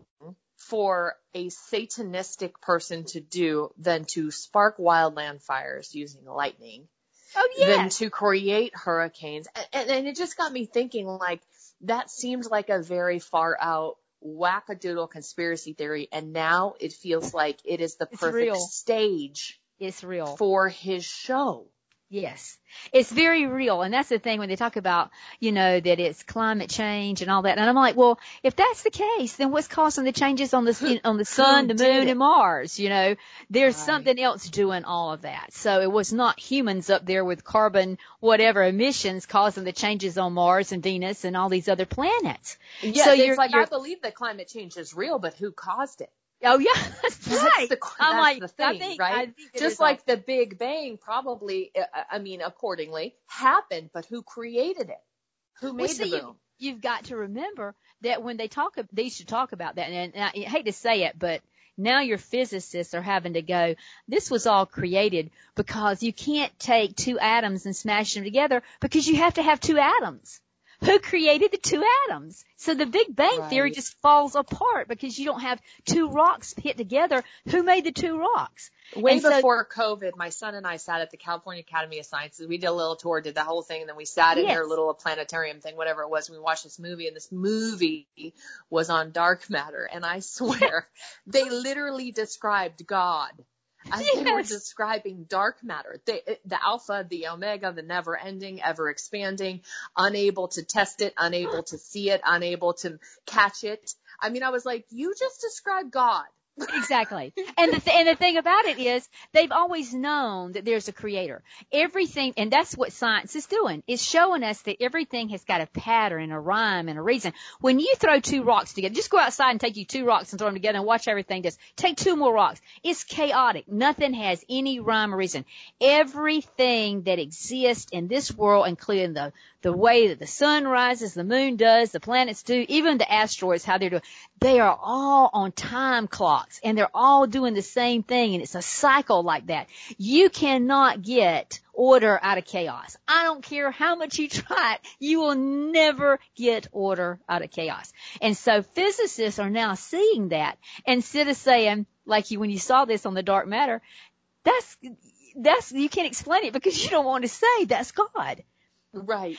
for a satanistic person to do than to spark wildland fires using lightning? Oh, yeah. Than to create hurricanes. And it just got me thinking, like, that seemed like a very far out wackadoodle conspiracy theory, and now it feels like it is the perfect stage. It's real for his show. Yes, it's very real, and that's the thing when they talk about, you know, that it's climate change and all that. And I'm like, well, if that's the case, then what's causing the changes on the sun, the moon, and Mars? You know, there's something else doing all of that. So it was not humans up there with carbon whatever emissions causing the changes on Mars and Venus and all these other planets. Yeah, so it's like I believe that climate change is real, but who caused it? Oh, yeah, that's right. That's the thing, right? Just like the Big Bang probably, I mean, accordingly, happened, but who created it? Who made the boom? You've got to remember that when they should talk about that. And I hate to say it, but now your physicists are having to go, this was all created, because you can't take two atoms and smash them together, because you have to have two atoms. Who created the two atoms? So the Big Bang Theory just falls apart because you don't have two rocks hit together. Who made the two rocks? Before COVID, my son and I sat at the California Academy of Sciences. We did a little tour, did the whole thing, and then we sat in their little planetarium thing, whatever it was. And we watched this movie, and this movie was on dark matter. And I swear, they literally described God. They were describing dark matter, the alpha, the omega, the never-ending, ever-expanding, unable to test it, unable to see it, unable to catch it. I mean, I was like, you just described God. Exactly. And the thing about it is, they've always known that there's a creator. Everything, and that's what science is doing, is showing us that everything has got a pattern and a rhyme and a reason. When you throw two rocks together, just go outside and take you two rocks and throw them together and watch everything just take two more rocks. It's chaotic. Nothing has any rhyme or reason. Everything that exists in this world, including the way that the sun rises, the moon does, the planets do, even the asteroids, how they're doing, they are all on time clocks, and they're all doing the same thing, and it's a cycle like that. You cannot get order out of chaos. I don't care how much you try it, you will never get order out of chaos. And so physicists are now seeing that, instead of saying, like you when you saw this on the dark matter, that's you can't explain it because you don't want to say that's God. Right.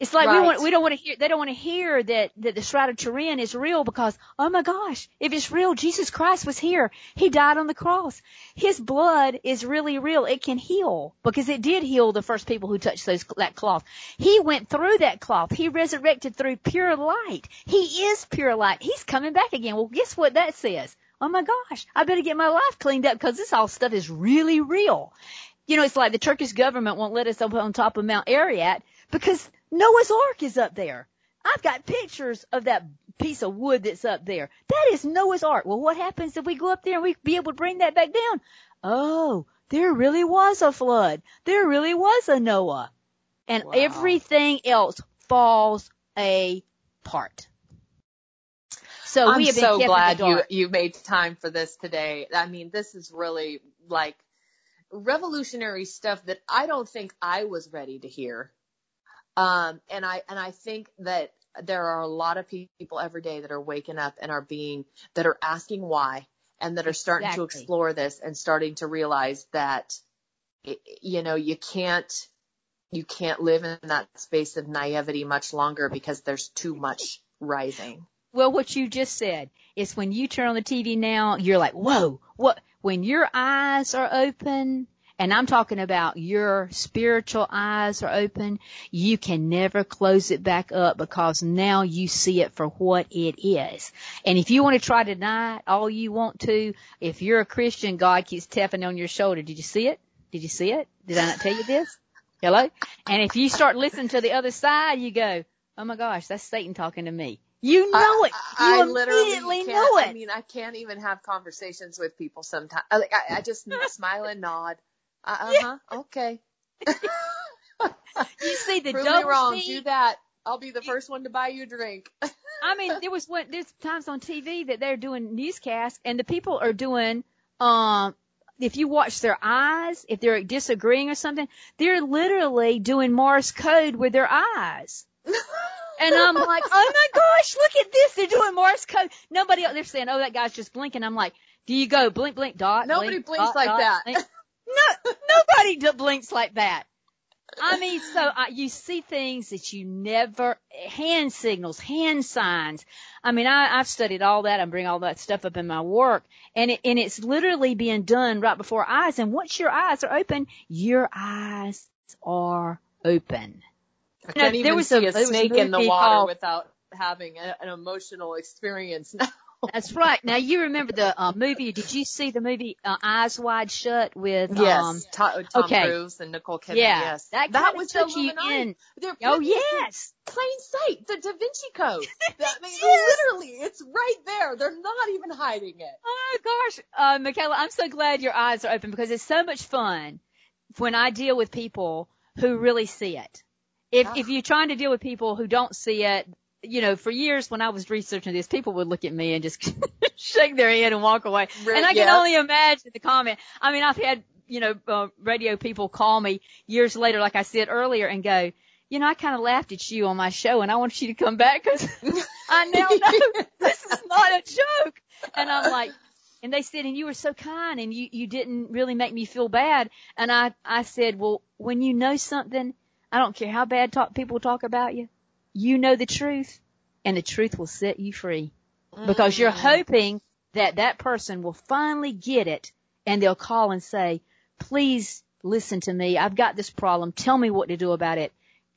It's like we don't want to hear. They don't want to hear that the Shroud of Turin is real because, oh my gosh, if it's real, Jesus Christ was here. He died on the cross. His blood is really real. It can heal because it did heal the first people who touched that cloth. He went through that cloth. He resurrected through pure light. He is pure light. He's coming back again. Well, guess what that says? Oh my gosh, I better get my life cleaned up because this all stuff is really real. You know, it's like the Turkish government won't let us up on top of Mount Ararat because Noah's Ark is up there. I've got pictures of that piece of wood that's up there. That is Noah's Ark. Well, what happens if we go up there and we be able to bring that back down? Oh, there really was a flood. There really was a Noah. And everything else falls apart. So I'm so glad you made time for this today. I mean, this is really like revolutionary stuff that I don't think I was ready to hear. And I think that there are a lot of people every day that are waking up and that are asking why, and that are starting to explore this and starting to realize that, you know, you can't live in that space of naivety much longer because there's too much rising. Well, what you just said is when you turn on the TV now, you're like, whoa, what? When your eyes are open, and I'm talking about your spiritual eyes are open, you can never close it back up because now you see it for what it is. And if you want to try to deny it all you want to, if you're a Christian, God keeps tapping on your shoulder. Did you see it? Did you see it? Did I not tell you this? Hello? And if you start listening to the other side, you go, oh my gosh, that's Satan talking to me. You know it. You immediately know it. I mean, I can't even have conversations with people sometimes. I just smile and nod. Okay. You see the double wrong. Do that. I'll be the first one to buy you a drink. I mean, there's times on TV that they're doing newscasts and the people are doing, if you watch their eyes, if they're disagreeing or something, they're literally doing Morse code with their eyes. And I'm like, oh my gosh, look at this. They're doing Morse code. Nobody else, they're saying, oh, that guy's just blinking. I'm like, do you go blink, blink, dot? Nobody blinks like that. No, nobody blinks like that. I mean, so you see things that you never, hand signals, hand signs. I mean, I've studied all that. I bring all that stuff up in my work, and it's literally being done right before our eyes. And once your eyes are open, your eyes are open. I can't even see a snake in the water without having an emotional experience now. That's right. Now, you remember the movie. Did you see the movie Eyes Wide Shut with Tom Cruise and Nicole Kidman? Yeah. Yes. That was took you in. Oh, yes. Plain sight. The Da Vinci Code. Literally, it's right there. They're not even hiding it. Oh, gosh. Michaela, I'm so glad your eyes are open because it's so much fun when I deal with people who really see it. If you're trying to deal with people who don't see it, you know, for years when I was researching this, people would look at me and just shake their head and walk away. And I can only imagine the comment. I mean, I've had, radio people call me years later, like I said earlier, and go, I kind of laughed at you on my show, and I want you to come back because I now know this is not a joke. And I'm like, and they said, and you were so kind, and you didn't really make me feel bad. And I said, well, when you know something, I don't care how bad people talk about you. You know the truth, and the truth will set you free because you're hoping that that person will finally get it, and they'll call and say, please listen to me. I've got this problem. Tell me what to do about it.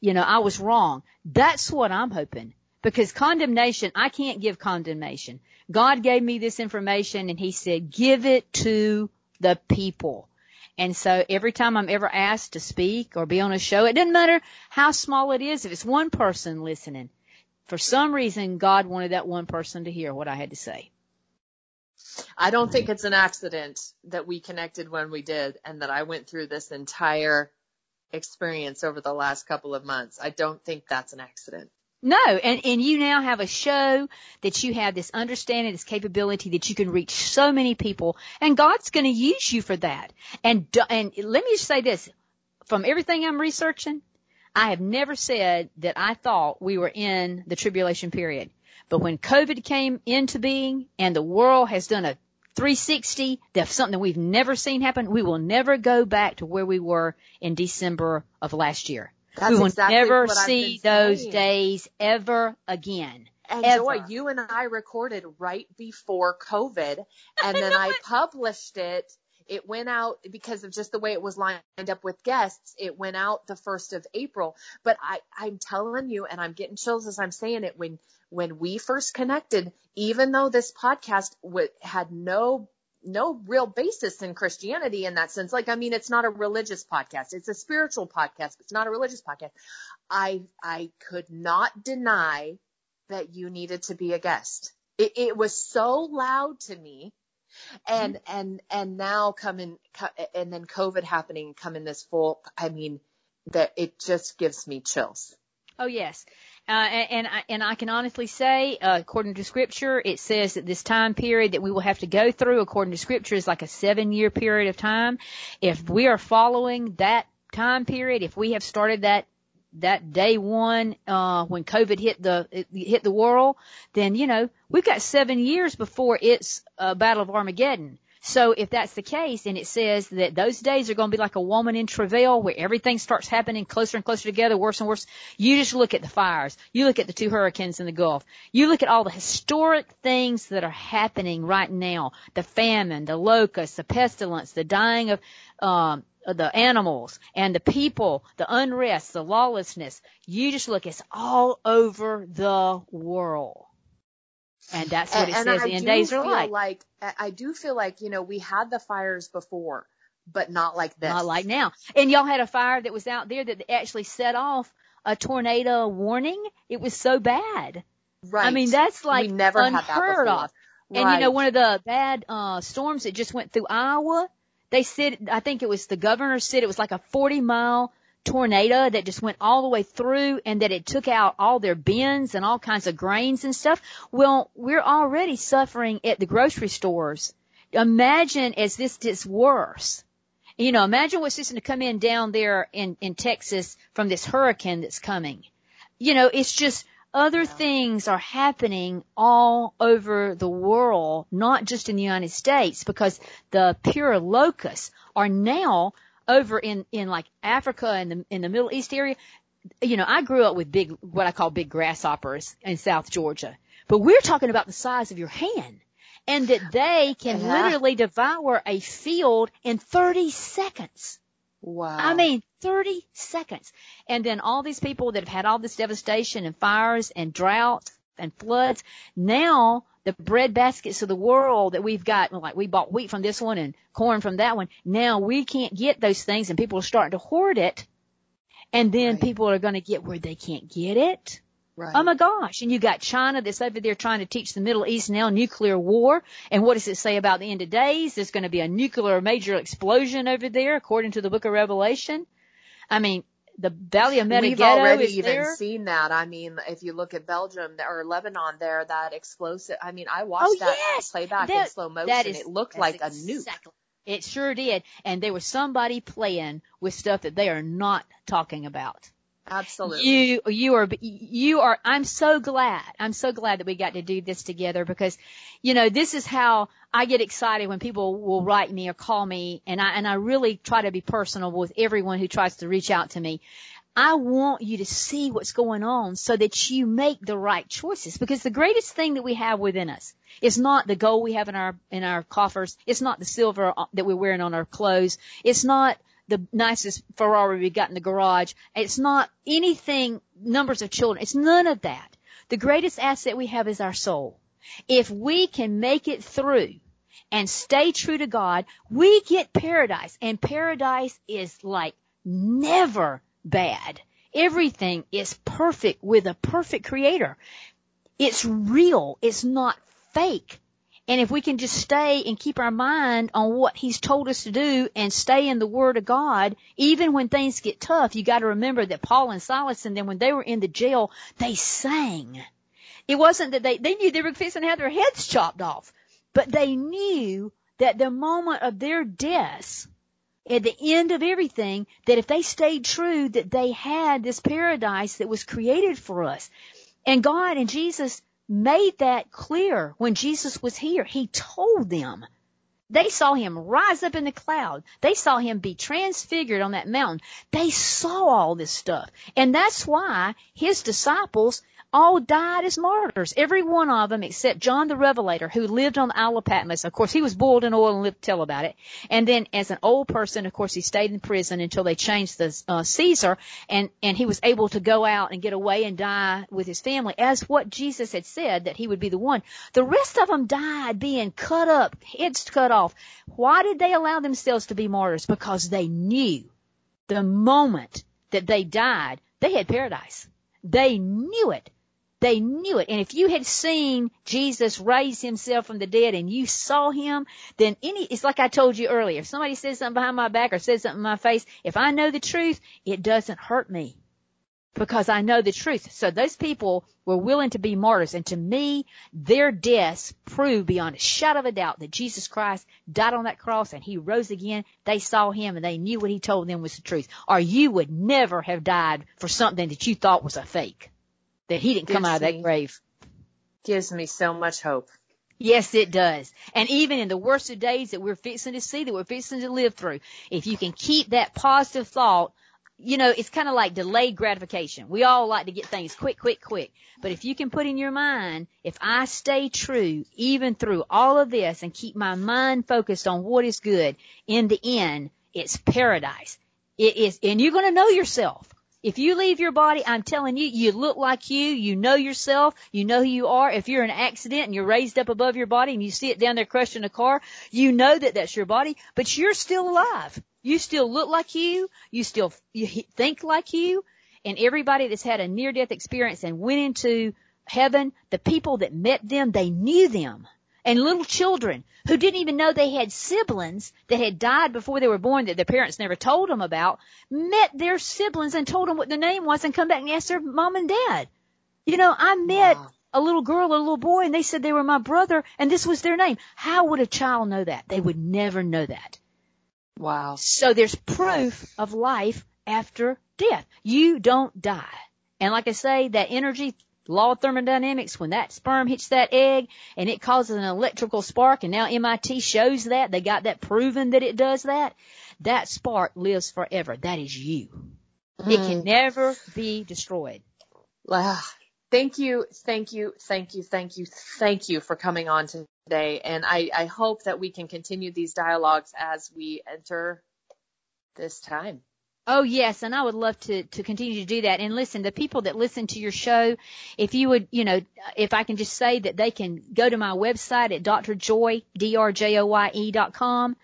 I was wrong. That's what I'm hoping because condemnation, I can't give condemnation. God gave me this information, and he said, give it to the people. And so every time I'm ever asked to speak or be on a show, it doesn't matter how small it is, if it's one person listening. For some reason, God wanted that one person to hear what I had to say. I don't think it's an accident that we connected when we did and that I went through this entire experience over the last couple of months. I don't think that's an accident. No, and you now have a show that you have this understanding, this capability that you can reach so many people, and God's going to use you for that. And let me just say this, from everything I'm researching, I have never said that I thought we were in the tribulation period. But when COVID came into being and the world has done a 360, that's something we've never seen happen, we will never go back to where we were in December of last year. That's never see those days ever again. And Joy, you and I recorded right before COVID, and then I published it. It went out because of just the way it was lined up with guests. It went out the 1st of April. But I'm telling you, and I'm getting chills as I'm saying it, when we first connected, even though this podcast had no real basis in Christianity in that sense. It's not a religious podcast. It's a spiritual podcast, but it's not a religious podcast. I could not deny that you needed to be a guest. It was so loud to me. And, mm-hmm. and now and then COVID happening, coming this full, that it just gives me chills. Oh, yes. And I can honestly say, according to Scripture, it says that this time period that we will have to go through, according to Scripture, is like a 7-year period of time. If we are following that time period, if we have started that day one when COVID hit the world, then we've got 7 years before it's Battle of Armageddon. So if that's the case, and it says that those days are going to be like a woman in travail where everything starts happening closer and closer together, worse and worse, you just look at the fires. You look at the 2 hurricanes in the Gulf. You look at all the historic things that are happening right now, the famine, the locusts, the pestilence, the dying of the animals and the people, the unrest, the lawlessness. You just look. It's all over the world. And that's what it says the end days are like. I do feel like, we had the fires before, but not like this. Not like now. And y'all had a fire that was out there that actually set off a tornado warning. It was so bad. Right. That's like we never unheard had that before. Of. Right. And, one of the bad storms that just went through Iowa, they said, I think it was the governor said it was like a 40-mile tornado that just went all the way through and that it took out all their bins and all kinds of grains and stuff. Well, we're already suffering at the grocery stores. Imagine as this gets worse. Imagine what's going to come in down there in Texas from this hurricane that's coming. It's just other things are happening all over the world, not just in the United States, because the pure locusts are now over in like Africa and in the Middle East area. I grew up with what I call big grasshoppers in South Georgia, but we're talking about the size of your hand, and that they can literally devour a field in 30 seconds. Wow. 30 seconds. And then all these people that have had all this devastation and fires and droughts and floods, now the bread baskets of the world that we've got, like we bought wheat from this one and corn from that one. Now we can't get those things, and people are starting to hoard it. And then right. people are going to get where they can't get it. Right. Oh, my gosh. And you got China that's over there trying to teach the Middle East now nuclear war. And what does it say about the end of days? There's going to be a nuclear major explosion over there, according to the Book of Revelation. I mean, the Valley of Megiddo is there. We've already even seen that. I mean, if you look at Belgium or Lebanon there, that explosive – I mean, I watched that playback in slow motion. It looked like a nuke. It sure did. And there was somebody playing with stuff that they are not talking about. Absolutely. You are, I'm so glad that we got to do this together because, you know, this is how I get excited when people will write me or call me, and I really try to be personal with everyone who tries to reach out to me. I want you to see what's going on so that you make the right choices, because the greatest thing that we have within us is not the gold we have in our coffers. It's not the silver that we're wearing on our clothes. It's not the nicest Ferrari we got in the garage. It's not anything, numbers of children. It's none of that. The greatest asset we have is our soul. If we can make it through and stay true to God, we get paradise. And paradise is like never bad. Everything is perfect with a perfect creator. It's real. It's not fake. And if we can just stay and keep our mind on what he's told us to do and stay in the word of God, even when things get tough, you got to remember that Paul and Silas and them, when they were in the jail, they sang. It wasn't that they knew they were fixing to have their heads chopped off, but they knew that the moment of their deaths, at the end of everything, that if they stayed true, that they had this paradise that was created for us. And God and Jesus made that clear when Jesus was here. He told them. They saw him rise up in the cloud. They saw him be transfigured on that mountain. They saw all this stuff. And that's why his disciples all died as martyrs. Every one of them except John the Revelator, who lived on the Isle of Patmos. Of course, he was boiled in oil and lived to tell about it. And then as an old person, of course, he stayed in prison until they changed the Caesar. And he was able to go out and get away and die with his family, as what Jesus had said, that he would be the one. The rest of them died being cut up, heads cut off. Why did they allow themselves to be martyrs? Because they knew the moment that they died, they had paradise. They knew it. They knew it. And if you had seen Jesus raise himself from the dead and you saw him, then it's like I told you earlier. If somebody says something behind my back or says something in my face, if I know the truth, it doesn't hurt me because I know the truth. So those people were willing to be martyrs. And to me, their deaths prove beyond a shadow of a doubt that Jesus Christ died on that cross and he rose again. They saw him and they knew what he told them was the truth. Or you would never have died for something that you thought was a fake, that he didn't come out of that grave. Gives me so much hope. Yes, it does. And even in the worst of days that we're fixing to see, that we're fixing to live through, if you can keep that positive thought, you know, it's kind of like delayed gratification. We all like to get things quick. But if you can put in your mind, if I stay true even through all of this and keep my mind focused on what is good, in the end, it's paradise. It is, and you're going to know yourself. If you leave your body, I'm telling you, you look like you know yourself, you know who you are. If you're in an accident and you're raised up above your body and you see it down there crushed in a car, you know that that's your body, but you're still alive. You still look like you still think like you, and everybody that's had a near-death experience and went into heaven, the people that met them, they knew them. And little children who didn't even know they had siblings that had died before they were born that their parents never told them about, met their siblings and told them what their name was and come back and asked their mom and dad. You know, I met a little girl, a little boy, and they said they were my brother, and this was their name. How would a child know that? They would never know that. Wow. So there's proof of life after death. You don't die. And like I say, that energy, law of thermodynamics, when that sperm hits that egg and it causes an electrical spark, and now MIT shows that. They got that proven that it does that. That spark lives forever. That is you. It can never be destroyed. Thank you for coming on today. And I hope that we can continue these dialogues as we enter this time. Oh, yes, and I would love to continue to do that. And listen, the people that listen to your show, if you would, you know, if I can just say that they can go to my website at drjoye, drjoye.com.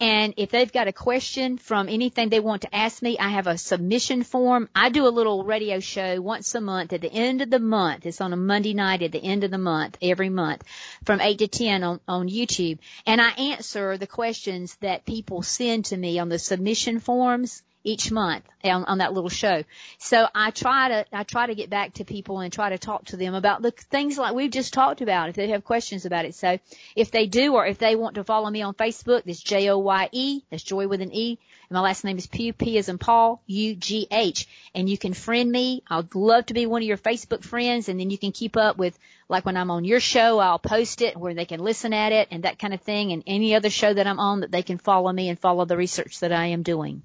And if they've got a question from anything they want to ask me, I have a submission form. I do a little radio show once a month at the end of the month. It's on a Monday night at the end of the month, every month, from 8 to 10 on YouTube. And I answer the questions that people send to me on the submission forms each month on that little show. So I try to get back to people and try to talk to them about the things like we've just talked about if they have questions about it. So if they do, or if they want to follow me on Facebook, that's J-O-Y-E, that's Joy with an E, and my last name is Pugh, P as in Paul, U-G-H, and you can friend me. I'd love to be one of your Facebook friends, and then you can keep up with, like when I'm on your show, I'll post it where they can listen at it and that kind of thing, and any other show that I'm on that they can follow me and follow the research that I am doing.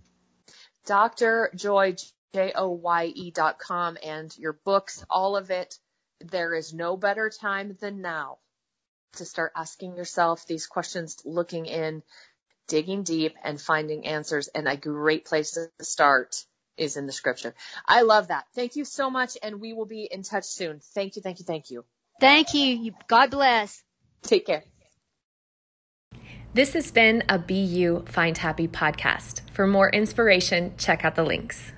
Dr. Joy, Joye.com, and your books, all of it. There is no better time than now to start asking yourself these questions, looking in, digging deep, and finding answers. And a great place to start is in the scripture. I love that. Thank you so much, and we will be in touch soon. Thank you, thank you, thank you. Thank you. God bless. Take care. This has been a BU Find Happy podcast. For more inspiration, check out the links.